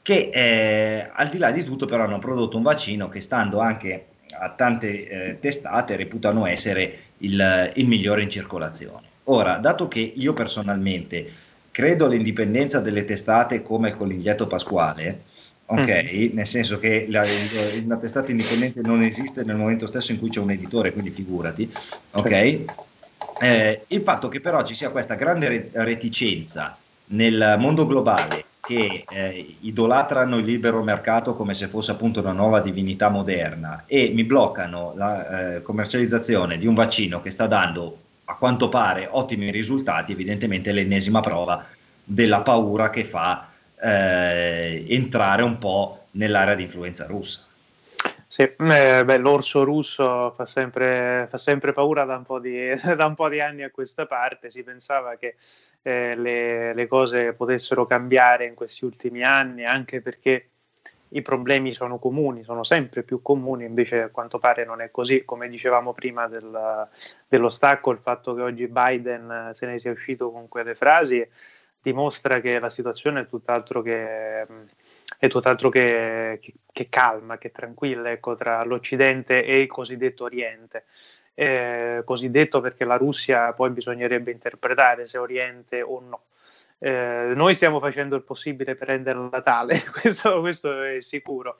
che eh, al di là di tutto però hanno prodotto un vaccino che, stando anche a tante eh, testate, reputano essere il, il migliore in circolazione. Ora, dato che io personalmente credo all'indipendenza delle testate come il coniglietto pasquale, ok, mm. nel senso che la, una testata indipendente non esiste nel momento stesso in cui c'è un editore, quindi figurati, ok? Eh, il fatto che però ci sia questa grande reticenza nel mondo globale che eh, idolatrano il libero mercato come se fosse appunto una nuova divinità moderna e mi bloccano la eh, commercializzazione di un vaccino che sta dando a quanto pare ottimi risultati, evidentemente l'ennesima prova della paura che fa eh, entrare un po' nell'area di influenza russa. Sì, eh, beh, l'orso russo fa sempre, fa sempre paura da un po' di, da un po' di anni a questa parte. Si pensava che eh, le, le cose potessero cambiare in questi ultimi anni, anche perché i problemi sono comuni, sono sempre più comuni, invece a quanto pare non è così. Come dicevamo prima del, dello stacco, il fatto che oggi Biden se ne sia uscito con quelle frasi dimostra che la situazione è tutt'altro che, è tutt'altro che, che, che calma, che tranquilla, ecco, tra l'Occidente e il cosiddetto Oriente. Eh, cosiddetto perché la Russia poi bisognerebbe interpretare se Oriente o no. Eh, noi stiamo facendo il possibile per renderla tale, questo, questo è sicuro.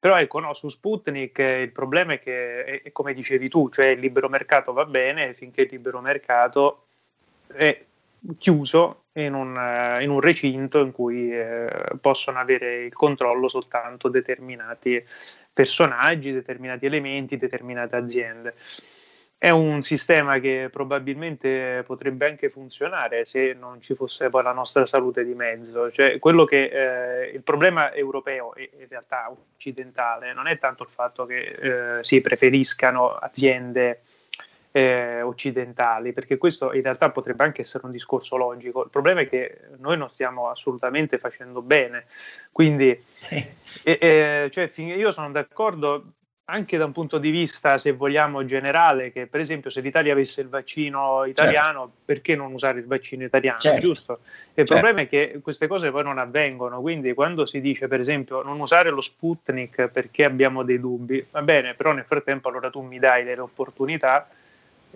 Però ecco, no, su Sputnik eh, il problema è che, è, è come dicevi tu, cioè il libero mercato va bene finché il libero mercato è chiuso in un, uh, in un recinto in cui eh, possono avere il controllo soltanto determinati personaggi, determinati elementi, determinate aziende. È un sistema che probabilmente potrebbe anche funzionare se non ci fosse poi la nostra salute di mezzo. Cioè, quello che eh, il problema europeo e in realtà occidentale non è tanto il fatto che eh, si preferiscano aziende eh, occidentali, perché questo in realtà potrebbe anche essere un discorso logico. Il problema è che noi non stiamo assolutamente facendo bene. Quindi, eh, eh, cioè, io sono d'accordo anche da un punto di vista, se vogliamo, generale, che per esempio se l'Italia avesse il vaccino italiano, certo, perché non usare il vaccino italiano, certo, giusto? Il certo. problema è che queste cose poi non avvengono, quindi quando si dice per esempio non usare lo Sputnik perché abbiamo dei dubbi, va bene, però nel frattempo allora tu mi dai delle opportunità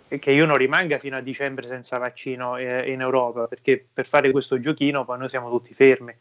che io non rimanga fino a dicembre senza vaccino eh, in Europa, perché per fare questo giochino poi noi siamo tutti fermi.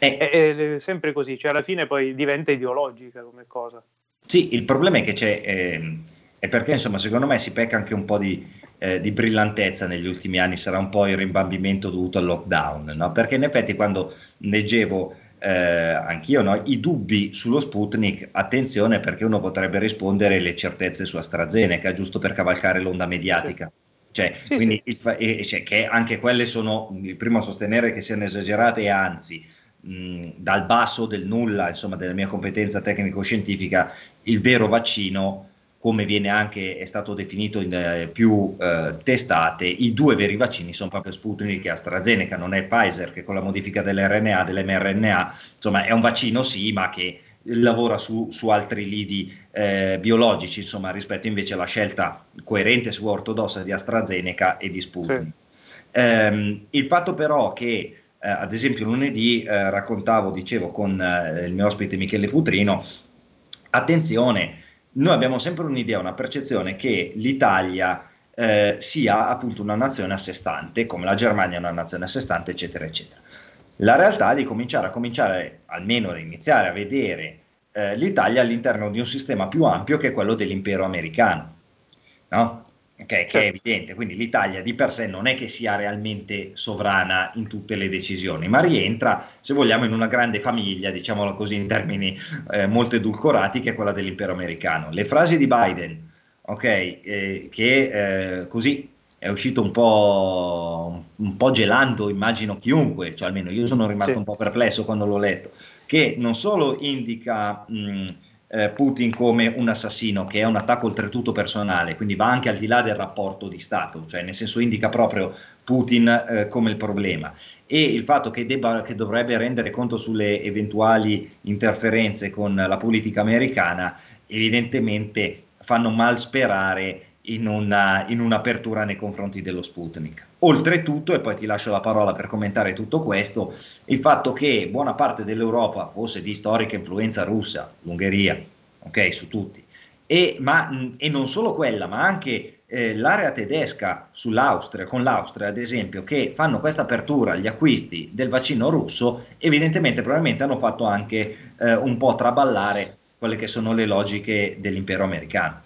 Eh. È, è sempre così, cioè alla fine poi diventa ideologica come cosa. Sì, il problema è che c'è, eh, è perché insomma secondo me si pecca anche un po' di, eh, di brillantezza negli ultimi anni, sarà un po' il rimbambimento dovuto al lockdown, no? Perché in effetti quando leggevo eh, anch'io, no, i dubbi sullo Sputnik, attenzione perché uno potrebbe rispondere le certezze su AstraZeneca, giusto per cavalcare l'onda mediatica. Sì. Cioè, sì, quindi sì. Il fa- e, cioè, che anche quelle sono, il primo a sostenere che siano esagerate e anzi, dal basso del nulla, insomma, della mia competenza tecnico-scientifica, il vero vaccino, come viene anche è stato definito in eh, più eh, testate, i due veri vaccini sono proprio Sputnik e AstraZeneca, non è Pfizer che con la modifica dell'erre enne a, dell'emme erre enne a, insomma, è un vaccino sì, ma che lavora su, su altri lidi eh, biologici, insomma, rispetto invece alla scelta coerente su ortodossa di AstraZeneca e di Sputnik. Sì. Ehm, il fatto però che Eh, ad esempio lunedì eh, raccontavo, dicevo con eh, il mio ospite Michele Putrino, attenzione, noi abbiamo sempre un'idea, una percezione che l'Italia eh, sia appunto una nazione a sé stante, come la Germania è una nazione a sé stante, eccetera, eccetera. La realtà è di cominciare a cominciare, almeno di iniziare a vedere eh, l'Italia all'interno di un sistema più ampio che è quello dell'impero americano, no? okay, che è evidente, quindi l'Italia di per sé non è che sia realmente sovrana in tutte le decisioni, ma rientra, se vogliamo, in una grande famiglia, diciamola così in termini eh, molto edulcorati, che è quella dell'impero americano. Le frasi di Biden, ok, eh, che eh, così è uscito un po', un po' gelando, immagino chiunque, cioè almeno io sono rimasto sì. un po' perplesso quando l'ho letto, che non solo indica mh, eh, Putin come un assassino, che è un attacco oltretutto personale, quindi va anche al di là del rapporto di Stato, cioè nel senso indica proprio Putin eh, come il problema, e il fatto che, debba, che dovrebbe rendere conto sulle eventuali interferenze con la politica americana, evidentemente fanno mal sperare in, una, in un'apertura nei confronti dello Sputnik. Oltretutto, e poi ti lascio la parola per commentare tutto questo, il fatto che buona parte dell'Europa fosse di storica influenza russa, l'Ungheria, ok, su tutti, e, ma, e non solo quella, ma anche eh, l'area tedesca sull'Austria, con l'Austria ad esempio, che fanno questa apertura agli acquisti del vaccino russo, evidentemente probabilmente hanno fatto anche eh, un po' traballare quelle che sono le logiche dell'impero americano.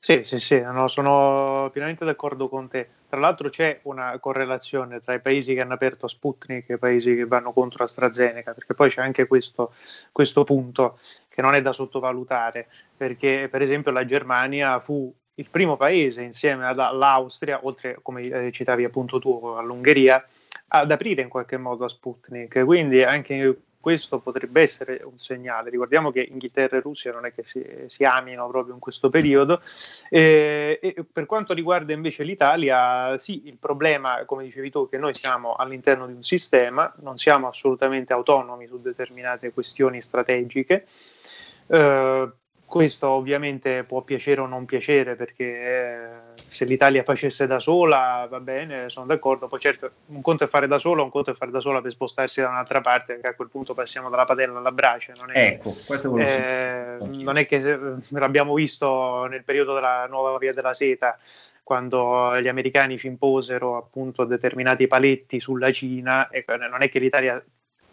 Sì, sì, sì, no, sono pienamente d'accordo con te. Tra l'altro c'è una correlazione tra i paesi che hanno aperto Sputnik e i paesi che vanno contro AstraZeneca, perché poi c'è anche questo, questo punto che non è da sottovalutare, perché per esempio la Germania fu il primo paese, insieme all'Austria, oltre, come citavi appunto tu, all'Ungheria, ad aprire in qualche modo a Sputnik, quindi anche questo potrebbe essere un segnale. Ricordiamo che Inghilterra e Russia non è che si, si amino proprio in questo periodo. Eh, e per quanto riguarda invece l'Italia, sì, il problema, come dicevi tu, è che noi siamo all'interno di un sistema, non siamo assolutamente autonomi su determinate questioni strategiche. Eh, questo ovviamente può piacere o non piacere, perché se l'Italia facesse da sola va bene, sono d'accordo, poi certo un conto è fare da sola, un conto è fare da sola per spostarsi da un'altra parte, perché a quel punto passiamo dalla padella alla brace, non è, ecco, questo eh, è quello, non è che l'abbiamo visto nel periodo della nuova Via della Seta, quando gli americani ci imposero appunto determinati paletti sulla Cina, e non è che l'Italia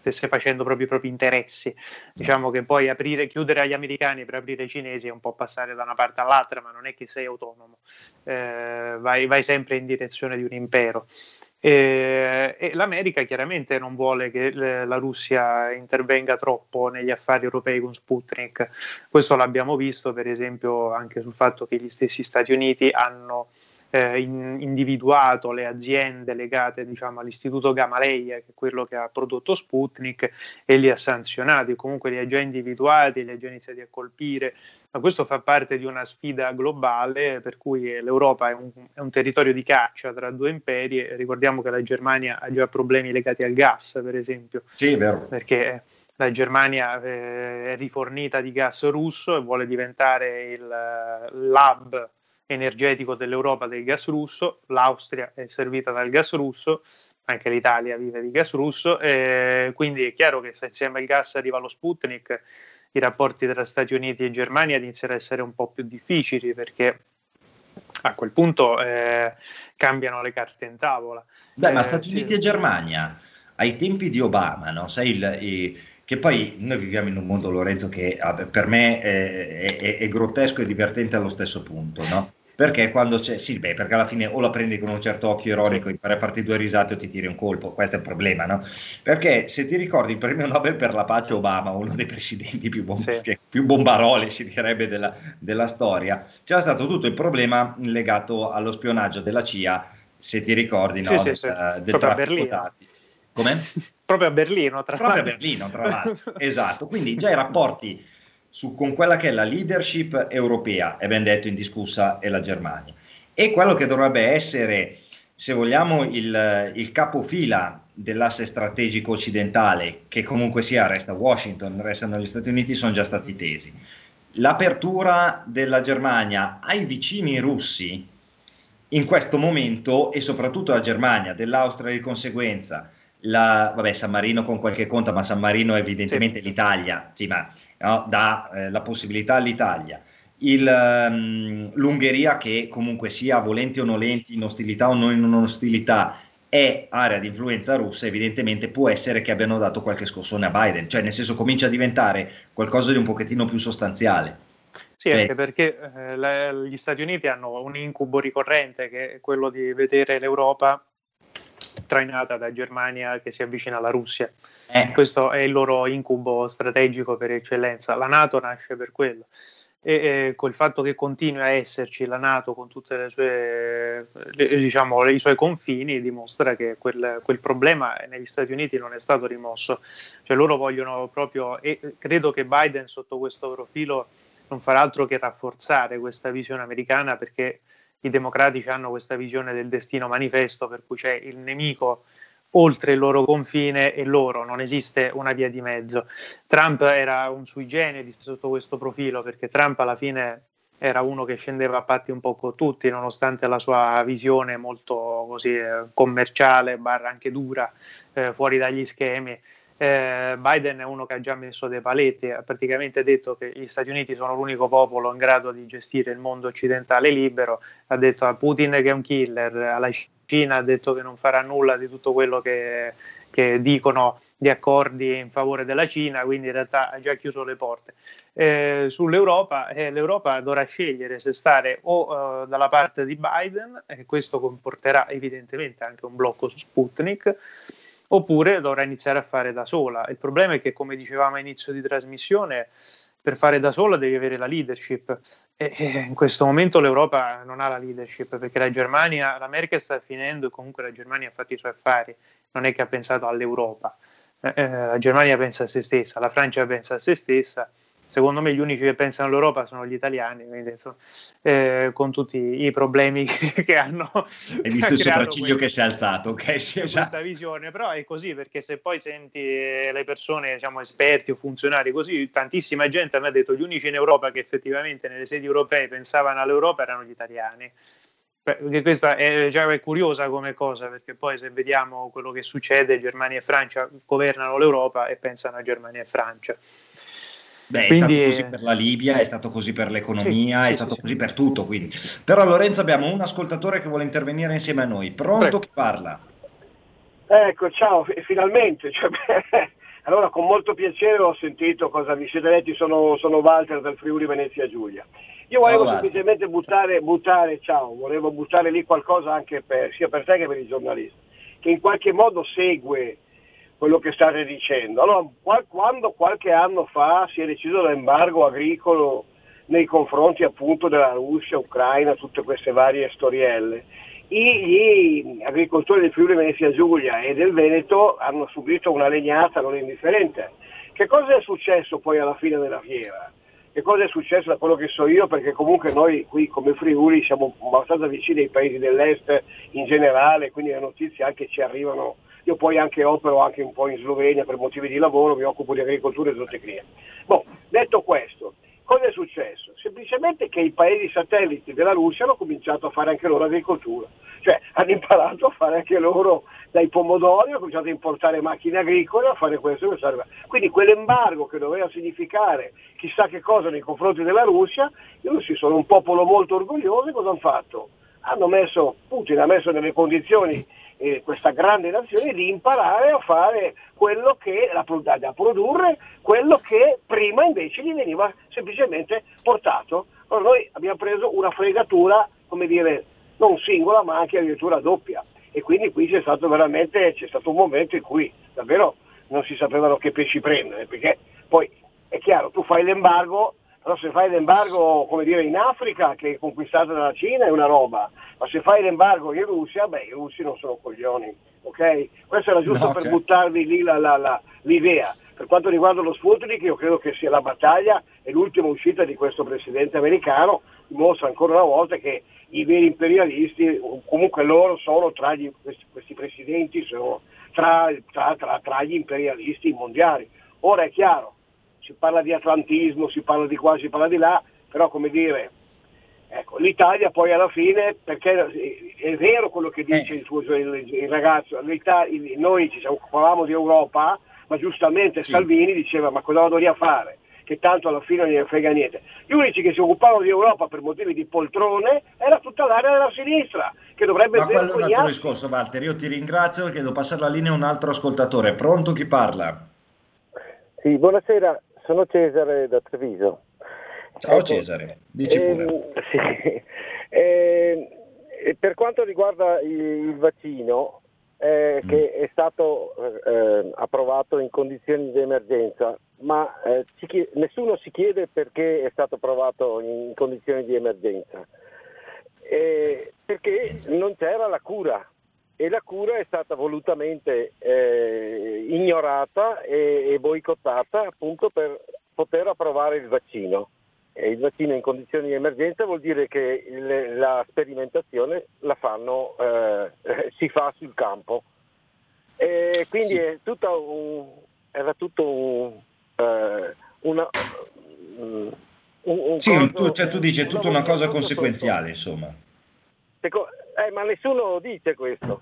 stesse facendo proprio i propri interessi. Diciamo che poi aprire, chiudere agli americani per aprire ai cinesi è un po' passare da una parte all'altra, ma non è che sei autonomo, eh, vai, vai sempre in direzione di un impero. E, e l'America chiaramente non vuole che le, la Russia intervenga troppo negli affari europei con Sputnik. Questo l'abbiamo visto per esempio anche sul fatto che gli stessi Stati Uniti hanno Eh, in, individuato le aziende legate, diciamo, all'istituto Gamaleya, che è quello che ha prodotto Sputnik, e li ha sanzionati, comunque li ha già individuati, li ha già iniziati a colpire, ma questo fa parte di una sfida globale, per cui l'Europa è un, è un territorio di caccia tra due imperi. Ricordiamo che la Germania ha già problemi legati al gas, per esempio. Sì, vero. Perché la Germania eh, è rifornita di gas russo e vuole diventare il lab energetico dell'Europa del gas russo, l'Austria è servita dal gas russo, anche l'Italia vive di gas russo, eh, quindi è chiaro che se insieme al gas arriva lo Sputnik, i rapporti tra Stati Uniti e Germania inizieranno a essere un po' più difficili, perché a quel punto eh, cambiano le carte in tavola. Beh, eh, ma Stati Uniti sì. e Germania, ai tempi di Obama, no? Sai, il, il che poi noi viviamo in un mondo, Lorenzo, che per me è, è, è grottesco e divertente allo stesso punto, no? Perché quando c'è, sì, beh, perché alla fine o la prendi con un certo occhio ironico, impari a farti due risate o ti tiri un colpo, questo è il problema, no? Perché se ti ricordi il premio Nobel per la pace Obama, uno dei presidenti più, bom- sì. cioè, più bombarole, si direbbe, della, della storia, c'era stato tutto il problema legato allo spionaggio della C I A, se ti ricordi, no? Sì, sì, sì. Del, del traffico dati. Come? Proprio a Berlino, tra l'altro. Proprio a Berlino, tra l'altro. Esatto, quindi già i rapporti su, con quella che è la leadership europea, è ben detto, indiscussa, è la Germania. E quello che dovrebbe essere, se vogliamo, il, il capofila dell'asse strategico occidentale, che comunque sia resta Washington, restano gli Stati Uniti, sono già stati tesi. L'apertura della Germania ai vicini russi in questo momento, e soprattutto la Germania, dell'Austria di conseguenza, La, vabbè, San Marino con qualche conta, ma San Marino è evidentemente sì. l'Italia, sì, ma no, dà eh, la possibilità all'Italia, il, um, l'Ungheria, che comunque sia, volenti o nolenti, in ostilità o non in ostilità, è area di influenza russa, evidentemente può essere che abbiano dato qualche scossone a Biden, cioè nel senso comincia a diventare qualcosa di un pochettino più sostanziale. Sì, anche eh. perché eh, la, gli Stati Uniti hanno un incubo ricorrente, che è quello di vedere l'Europa trainata da Germania che si avvicina alla Russia. Eh. Questo è il loro incubo strategico per eccellenza. La NATO nasce per quello. E eh, col fatto che continui a esserci la NATO con tutte le sue le, diciamo i suoi confini, dimostra che quel, quel problema negli Stati Uniti non è stato rimosso, cioè loro vogliono proprio, e credo che Biden sotto questo profilo non farà altro che rafforzare questa visione americana, perché i democratici hanno questa visione del destino manifesto, per cui c'è il nemico oltre il loro confine e loro, non esiste una via di mezzo. Trump era un sui generis sotto questo profilo, perché Trump alla fine era uno che scendeva a patti un po' con tutti, nonostante la sua visione molto così eh, commerciale, barra anche dura, eh, fuori dagli schemi. Eh, Biden è uno che ha già messo dei paletti, ha praticamente detto che gli Stati Uniti sono l'unico popolo in grado di gestire il mondo occidentale libero, ha detto a Putin che è un killer, alla Cina ha detto che non farà nulla di tutto quello che, che dicono di accordi in favore della Cina, quindi in realtà ha già chiuso le porte. Eh, sull'Europa, eh, l'Europa dovrà scegliere se stare o eh, dalla parte di Biden, e questo comporterà evidentemente anche un blocco su Sputnik, oppure dovrà iniziare a fare da sola. Il problema è che, come dicevamo a inizio di trasmissione, per fare da sola devi avere la leadership, e, e in questo momento l'Europa non ha la leadership, perché la Germania, la Merkel sta finendo, e comunque la Germania ha fatto i suoi affari, non è che ha pensato all'Europa, eh, eh, la Germania pensa a se stessa, la Francia pensa a se stessa, secondo me gli unici che pensano all'Europa sono gli italiani, quindi, insomma, eh, con tutti i problemi che hanno. Hai visto il sopracciglio che si è alzato, okay? Sì, questa esatto. visione, però è così, perché se poi senti le persone, diciamo, esperti o funzionari così, tantissima gente mi ha detto gli unici in Europa che effettivamente nelle sedi europee pensavano all'Europa erano gli italiani. Perché questa è, già è curiosa come cosa, perché poi se vediamo quello che succede, Germania e Francia governano l'Europa e pensano a Germania e Francia. Beh, quindi, è stato così per la Libia, è stato così per l'economia, sì, è sì, stato sì, così sì. per tutto. Quindi. Però, Lorenzo, abbiamo un ascoltatore che vuole intervenire insieme a noi. Pronto, chi parla? Ecco, ciao, finalmente. Cioè, beh, allora, con molto piacere ho sentito cosa vi siete detti. Sono, sono Walter del Friuli Venezia Giulia. Io volevo allora. semplicemente buttare, buttare, ciao, volevo buttare lì qualcosa anche per, sia per te che per i giornalisti, che in qualche modo segue quello che state dicendo. Allora, quando qualche anno fa si è deciso l'embargo agricolo nei confronti appunto della Russia, Ucraina, tutte queste varie storielle, gli agricoltori del Friuli Venezia Giulia e del Veneto hanno subito una legnata non indifferente. Che cosa è successo poi alla fine della fiera? Che cosa è successo, da quello che so io, perché comunque noi qui come Friuli siamo abbastanza vicini ai paesi dell'est in generale, quindi le notizie anche ci arrivano. Io poi anche opero anche un po' in Slovenia per motivi di lavoro, mi occupo di agricoltura e zootecnia. Bon, detto questo, cosa è successo? Semplicemente che i paesi satelliti della Russia hanno cominciato a fare anche loro agricoltura, cioè hanno imparato a fare anche loro dai pomodori, hanno cominciato a importare macchine agricole, a fare questo che serve. Quindi quell'embargo che doveva significare chissà che cosa nei confronti della Russia, i russi sono un popolo molto orgoglioso, e cosa hanno fatto? Hanno messo, Putin ha messo nelle condizioni eh, questa grande nazione di imparare a fare quello che, la, da produrre quello che prima invece gli veniva semplicemente portato. Allora noi abbiamo preso una fregatura, come dire, non singola ma anche addirittura doppia, e quindi qui c'è stato veramente, c'è stato un momento in cui davvero non si sapevano che pesci prendere, perché poi è chiaro, tu fai l'embargo. Però se fai l'embargo, come dire, in Africa, che è conquistata dalla Cina, è una roba, ma se fai l'embargo in Russia, beh, i russi non sono coglioni, ok? Questo era giusto no, per certo. buttarvi lì la, la, la, l'idea. Per quanto riguarda lo Sputnik, io credo che sia la battaglia e l'ultima uscita di questo presidente americano, dimostra ancora una volta che i veri imperialisti, comunque loro sono tra gli, questi, questi presidenti, sono tra, tra, tra, tra gli imperialisti mondiali. Ora è chiaro, si parla di atlantismo, si parla di qua, si parla di là, però come dire, ecco, l'Italia poi alla fine, perché è vero quello che dice eh. il, suo, il, il ragazzo, il, noi ci occupavamo di Europa, ma giustamente sì. Salvini diceva, ma cosa vado lì a fare? Che tanto alla fine non gliene frega niente. Gli unici che si occupavano di Europa per motivi di poltrone era tutta l'area della sinistra, che dovrebbe ma quello è un altro discorso, Walter, io ti ringrazio perché devo passare la linea a un altro ascoltatore. Pronto, chi parla? Sì, buonasera. Sono Cesare da Treviso Ciao Cesare, dici pure. Eh, sì. eh, per quanto riguarda il, il vaccino eh, mm. che è stato eh, approvato in condizioni di emergenza, ma eh, ci chiede, nessuno si chiede perché è stato approvato in condizioni di emergenza, eh, perché non c'era la cura e la cura è stata volutamente eh, ignorata e, e boicottata appunto per poter approvare il vaccino. E il vaccino in condizioni di emergenza vuol dire che le, la sperimentazione la fanno, eh, si fa sul campo. E quindi sì. è tutta un, era tutto un, eh, una, un, un sì, caso, tu, cioè, tu dici è tutta una cosa conseguenziale, insomma. Secondo, eh, ma nessuno dice questo.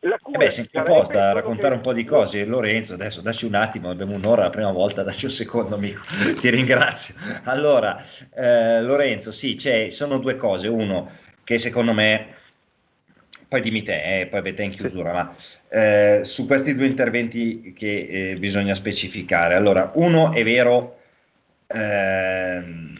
La cura eh beh, senti un po', sta a raccontare un po' di cose. Lorenzo, adesso dacci un attimo, abbiamo un'ora la prima volta, dacci un secondo amico, ti ringrazio. Allora, eh, Lorenzo, sì, c'è, sono due cose. Uno, che secondo me, poi dimmi te, eh, poi avete in chiusura, ma eh, su questi due interventi che eh, bisogna specificare. Allora, uno è vero, eh,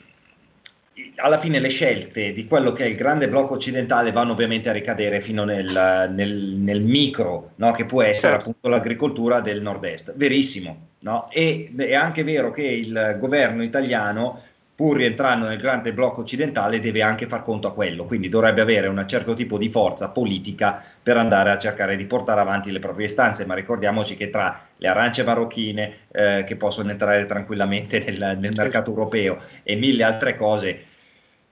alla fine le scelte di quello che è il grande blocco occidentale vanno ovviamente a ricadere fino nel, nel, nel micro, no? Che può essere appunto l'agricoltura del nord-est, verissimo, no? E è anche vero che il governo italiano, pur rientrando nel grande blocco occidentale, deve anche far conto a quello, quindi dovrebbe avere un certo tipo di forza politica per andare a cercare di portare avanti le proprie istanze, ma ricordiamoci che tra le arance marocchine eh, che possono entrare tranquillamente nel, nel mercato europeo e mille altre cose,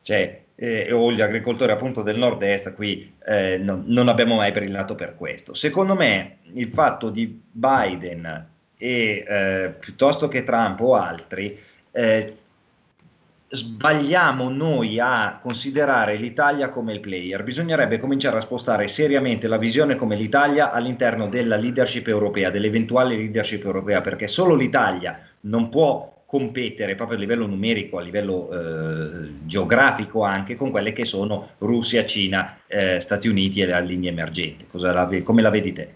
cioè, eh, o gli agricoltori appunto del nord-est, qui eh, non, non abbiamo mai brillato per questo. Secondo me il fatto di Biden e eh, piuttosto che Trump o altri, eh, sbagliamo noi a considerare l'Italia come il player. Bisognerebbe cominciare a spostare seriamente la visione come l'Italia all'interno della leadership europea, dell'eventuale leadership europea, perché solo l'Italia non può competere proprio a livello numerico, a livello eh, geografico anche, con quelle che sono Russia, Cina, eh, Stati Uniti e le linee emergenti. Cosa la, come la vedi te?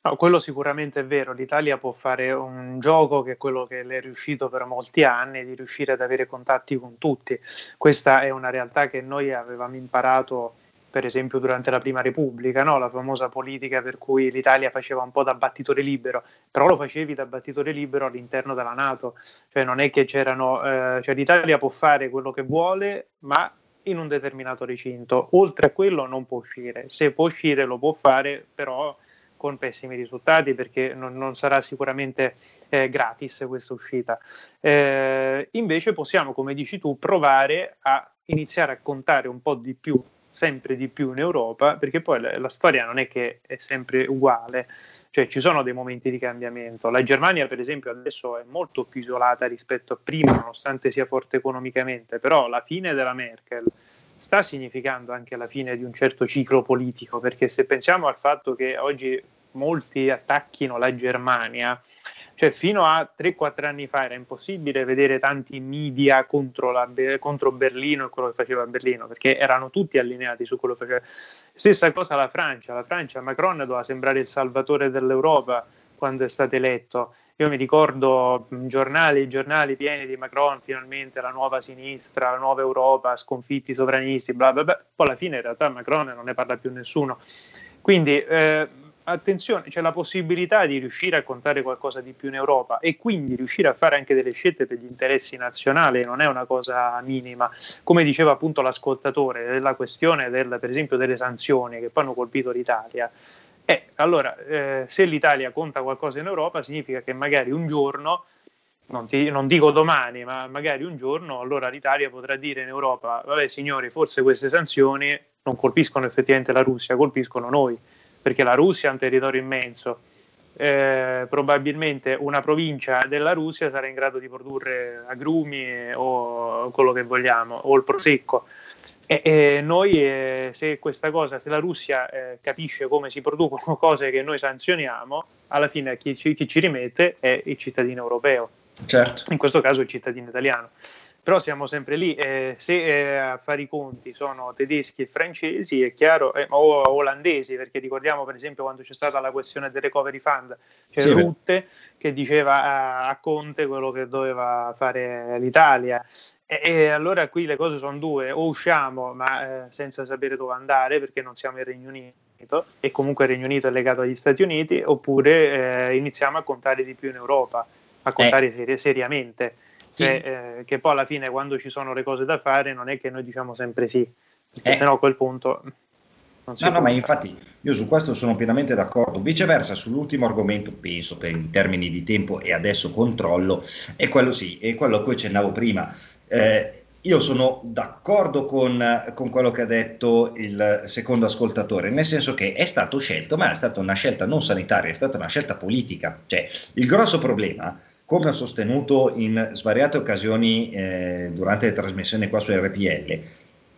No, quello sicuramente è vero, l'Italia può fare un gioco che è quello che le è riuscito per molti anni, di riuscire ad avere contatti con tutti. Questa è una realtà che noi avevamo imparato per esempio durante la Prima Repubblica, no? La famosa politica per cui l'Italia faceva un po' da battitore libero, però lo facevi da battitore libero all'interno della NATO, cioè non è che c'erano, eh, cioè l'Italia può fare quello che vuole, ma in un determinato recinto, oltre a quello non può uscire, se può uscire lo può fare, però con pessimi risultati, perché non, non sarà sicuramente eh, gratis questa uscita. Eh, invece possiamo, come dici tu, provare a iniziare a contare un po' di più, sempre di più in Europa, perché poi la, la storia non è che è sempre uguale, cioè ci sono dei momenti di cambiamento. La Germania per esempio adesso è molto più isolata rispetto a prima, nonostante sia forte economicamente, però la fine della Merkel sta significando anche la fine di un certo ciclo politico, perché se pensiamo al fatto che oggi molti attacchino la Germania, cioè fino a tre quattro anni fa era impossibile vedere tanti media contro, la, contro Berlino e quello che faceva Berlino, perché erano tutti allineati su quello che faceva. Stessa cosa la Francia, la Francia, Macron doveva sembrare il salvatore dell'Europa quando è stato eletto. Io mi ricordo giornali giornali pieni di Macron, finalmente la nuova sinistra, la nuova Europa, sconfitti i sovranisti, bla bla bla. Poi alla fine in realtà Macron non ne parla più nessuno. Quindi eh, attenzione, c'è la possibilità di riuscire a contare qualcosa di più in Europa e quindi riuscire a fare anche delle scelte per gli interessi nazionali, non è una cosa minima. Come diceva appunto l'ascoltatore, della questione del, per esempio delle sanzioni che poi hanno colpito l'Italia. Eh, allora, eh, se l'Italia conta qualcosa in Europa significa che magari un giorno, non, ti, non dico domani, ma magari un giorno allora l'Italia potrà dire in Europa, vabbè signori, forse queste sanzioni non colpiscono effettivamente la Russia, colpiscono noi, perché la Russia è un territorio immenso, eh, probabilmente una provincia della Russia sarà in grado di produrre agrumi o quello che vogliamo, o il prosecco. E, e noi eh, se questa cosa, se la Russia eh, capisce come si producono cose che noi sanzioniamo, alla fine chi ci, chi ci rimette è il cittadino europeo, certo. In questo caso il cittadino italiano, però siamo sempre lì, eh, se eh, a fare i conti sono tedeschi e francesi è chiaro, eh, o olandesi, perché ricordiamo per esempio quando c'è stata la questione del recovery fund, c'è cioè sì, Rutte che diceva a, a Conte quello che doveva fare l'Italia. E, e allora qui le cose sono due: o usciamo ma eh, senza sapere dove andare perché non siamo il Regno Unito, e comunque il Regno Unito è legato agli Stati Uniti, oppure eh, iniziamo a contare di più in Europa, a contare eh. seri- seriamente. Che, eh, che poi alla fine, quando ci sono le cose da fare, non è che noi diciamo sempre sì, perché eh. sennò a quel punto non si no, no, ma infatti io su questo sono pienamente d'accordo. Viceversa, sull'ultimo argomento, penso per in termini di tempo e adesso controllo, è quello sì, è quello a cui accennavo prima. Eh, io sono d'accordo con, con quello che ha detto il secondo ascoltatore, nel senso che è stato scelto, ma è stata una scelta non sanitaria, è stata una scelta politica. Cioè, il grosso problema, come ho sostenuto in svariate occasioni eh, durante le trasmissioni qua su R P L,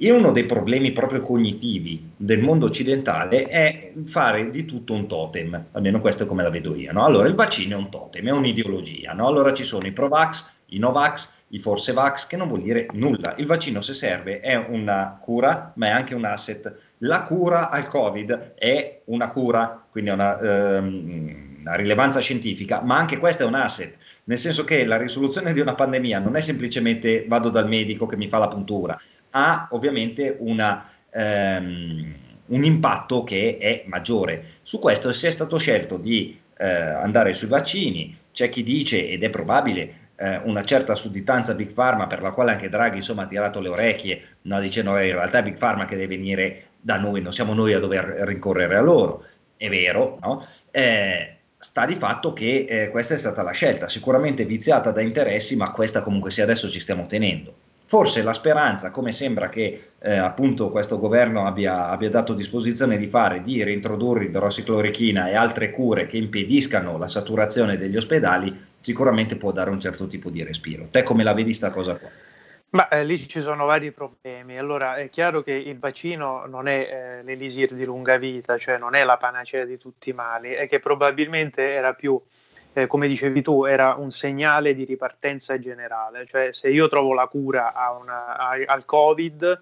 e uno dei problemi proprio cognitivi del mondo occidentale è fare di tutto un totem, almeno questo è come la vedo io. No? Allora, il vaccino è un totem, è un'ideologia. No? Allora ci sono i pro-vax, i no-vax, i forse vax, che non vuol dire nulla. Il vaccino, se serve, è una cura, ma è anche un asset. La cura al Covid è una cura, quindi è una... Ehm, una rilevanza scientifica, ma anche questo è un asset, nel senso che la risoluzione di una pandemia non è semplicemente vado dal medico che mi fa la puntura, ha ovviamente una, ehm, un impatto che è maggiore. Su questo si è stato scelto di eh, andare sui vaccini, c'è chi dice, ed è probabile, eh, una certa sudditanza Big Pharma, per la quale anche Draghi insomma ha tirato le orecchie, no? Dicendo che in realtà è Big Pharma che deve venire da noi, non siamo noi a dover ricorrere a loro, è vero, no? Eh, Sta di fatto che eh, questa è stata la scelta, sicuramente viziata da interessi, ma questa comunque sia adesso ci stiamo tenendo. Forse la speranza, come sembra che eh, appunto questo governo abbia, abbia dato disposizione di fare, di reintrodurre idrossiclorochina e altre cure che impediscano la saturazione degli ospedali, sicuramente può dare un certo tipo di respiro. Te come la vedi sta cosa qua? Ma eh, lì ci sono vari problemi. Allora è chiaro che il vaccino non è eh, l'elisir di lunga vita, cioè non è la panacea di tutti i mali, è che probabilmente era più, eh, come dicevi tu, era un segnale di ripartenza generale, cioè se io trovo la cura a una, a, al Covid,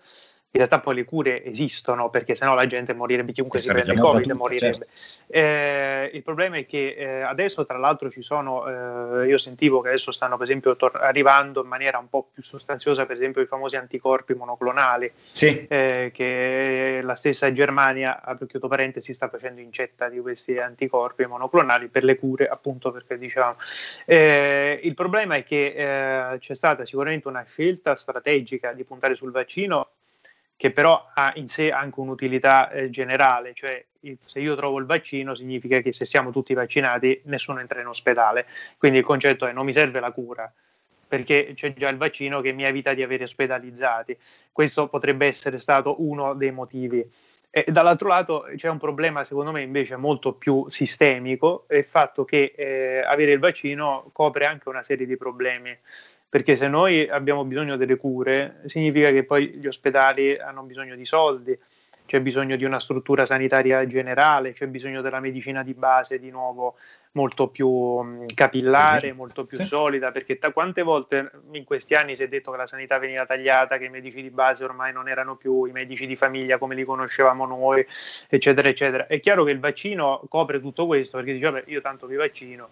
in realtà poi le cure esistono, perché sennò la gente morirebbe, chiunque si prende il Covid tutta, morirebbe. Certo. Eh, il problema è che eh, adesso tra l'altro ci sono, eh, io sentivo che adesso stanno per esempio tor- arrivando in maniera un po' più sostanziosa per esempio i famosi anticorpi monoclonali, sì. eh, che la stessa Germania, chiudo parentesi, sta facendo incetta di questi anticorpi monoclonali per le cure, appunto, perché diciamo. Eh, il problema è che eh, c'è stata sicuramente una scelta strategica di puntare sul vaccino, che però ha in sé anche un'utilità eh, generale, cioè il, se io trovo il vaccino significa che se siamo tutti vaccinati nessuno entra in ospedale, quindi il concetto è non mi serve la cura, perché c'è già il vaccino che mi evita di avere ospedalizzati. Questo potrebbe essere stato uno dei motivi. E dall'altro lato c'è un problema secondo me invece molto più sistemico, è il fatto che eh, avere il vaccino copre anche una serie di problemi. Perché se noi abbiamo bisogno delle cure, significa che poi gli ospedali hanno bisogno di soldi, c'è bisogno di una struttura sanitaria generale, c'è bisogno della medicina di base di nuovo molto più capillare, molto più sì. solida, perché ta- quante volte in questi anni si è detto che la sanità veniva tagliata, che i medici di base ormai non erano più i medici di famiglia come li conoscevamo noi, eccetera, eccetera. È chiaro che il vaccino copre tutto questo, perché dice, vabbè, io tanto vi vaccino,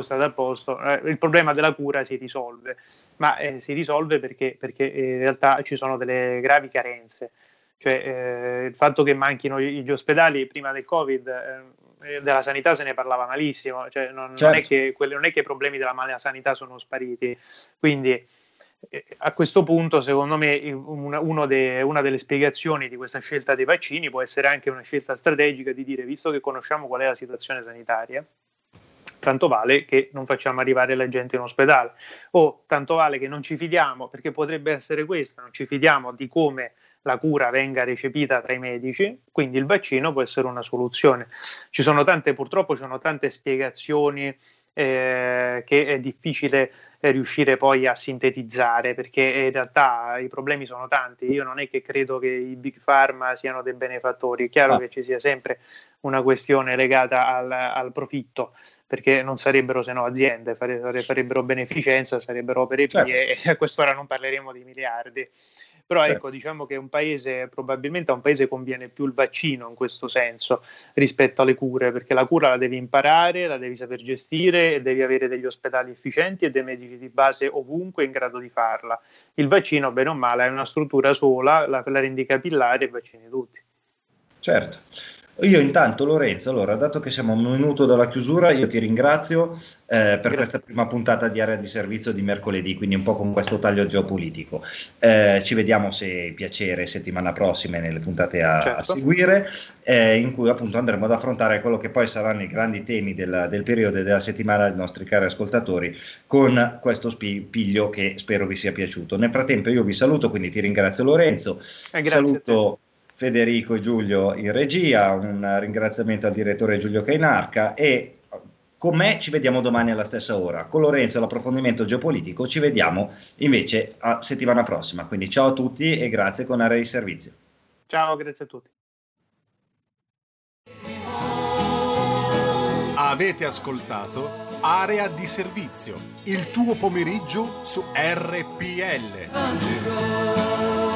state a posto, eh, il problema della cura si risolve, ma eh, si risolve perché, perché in realtà ci sono delle gravi carenze, cioè eh, il fatto che manchino gli ospedali prima del Covid, eh, della sanità se ne parlava malissimo, cioè non, certo. non, è che, quelli, non è che i problemi della mala sanità sono spariti, quindi eh, a questo punto secondo me una, uno de, una delle spiegazioni di questa scelta dei vaccini può essere anche una scelta strategica di dire, visto che conosciamo qual è la situazione sanitaria, tanto vale che non facciamo arrivare la gente in ospedale, o tanto vale che non ci fidiamo, perché potrebbe essere questa, non ci fidiamo di come la cura venga recepita tra i medici, quindi il vaccino può essere una soluzione. Ci sono tante, purtroppo ci sono tante spiegazioni eh, che è difficile eh, riuscire poi a sintetizzare, perché in realtà i problemi sono tanti. Io non è che credo che i Big Pharma siano dei benefattori, è chiaro ah. che ci sia sempre una questione legata al, al profitto, perché non sarebbero se no aziende, fare, farebbero beneficenza, sarebbero opere pie, certo. e a quest'ora non parleremo di miliardi. però certo. Ecco, diciamo che un paese, probabilmente a un paese conviene più il vaccino in questo senso rispetto alle cure, perché la cura la devi imparare, la devi saper gestire e devi avere degli ospedali efficienti e dei medici di base ovunque in grado di farla. Il vaccino, bene o male, è una struttura sola, la, la rendi capillare e vaccini tutti. Certo. Io intanto, Lorenzo, allora, dato che siamo a un minuto dalla chiusura, io ti ringrazio eh, per Grazie. Questa prima puntata di Area di Servizio di mercoledì, quindi un po' con questo taglio geopolitico. Eh, ci vediamo, se piacere, settimana prossima e nelle puntate a, certo. a seguire, eh, in cui appunto andremo ad affrontare quello che poi saranno i grandi temi della, del periodo e della settimana dei nostri cari ascoltatori, con questo spiglio che spero vi sia piaciuto. Nel frattempo io vi saluto, quindi ti ringrazio, Lorenzo, eh, saluto Federico e Giulio in regia, un ringraziamento al direttore Giulio Cainarca, e con me ci vediamo domani alla stessa ora. Con Lorenzo l'approfondimento geopolitico ci vediamo invece a settimana prossima. Quindi ciao a tutti e grazie con Area di Servizio. Ciao, grazie a tutti. Avete ascoltato Area di Servizio, il tuo pomeriggio su R P L.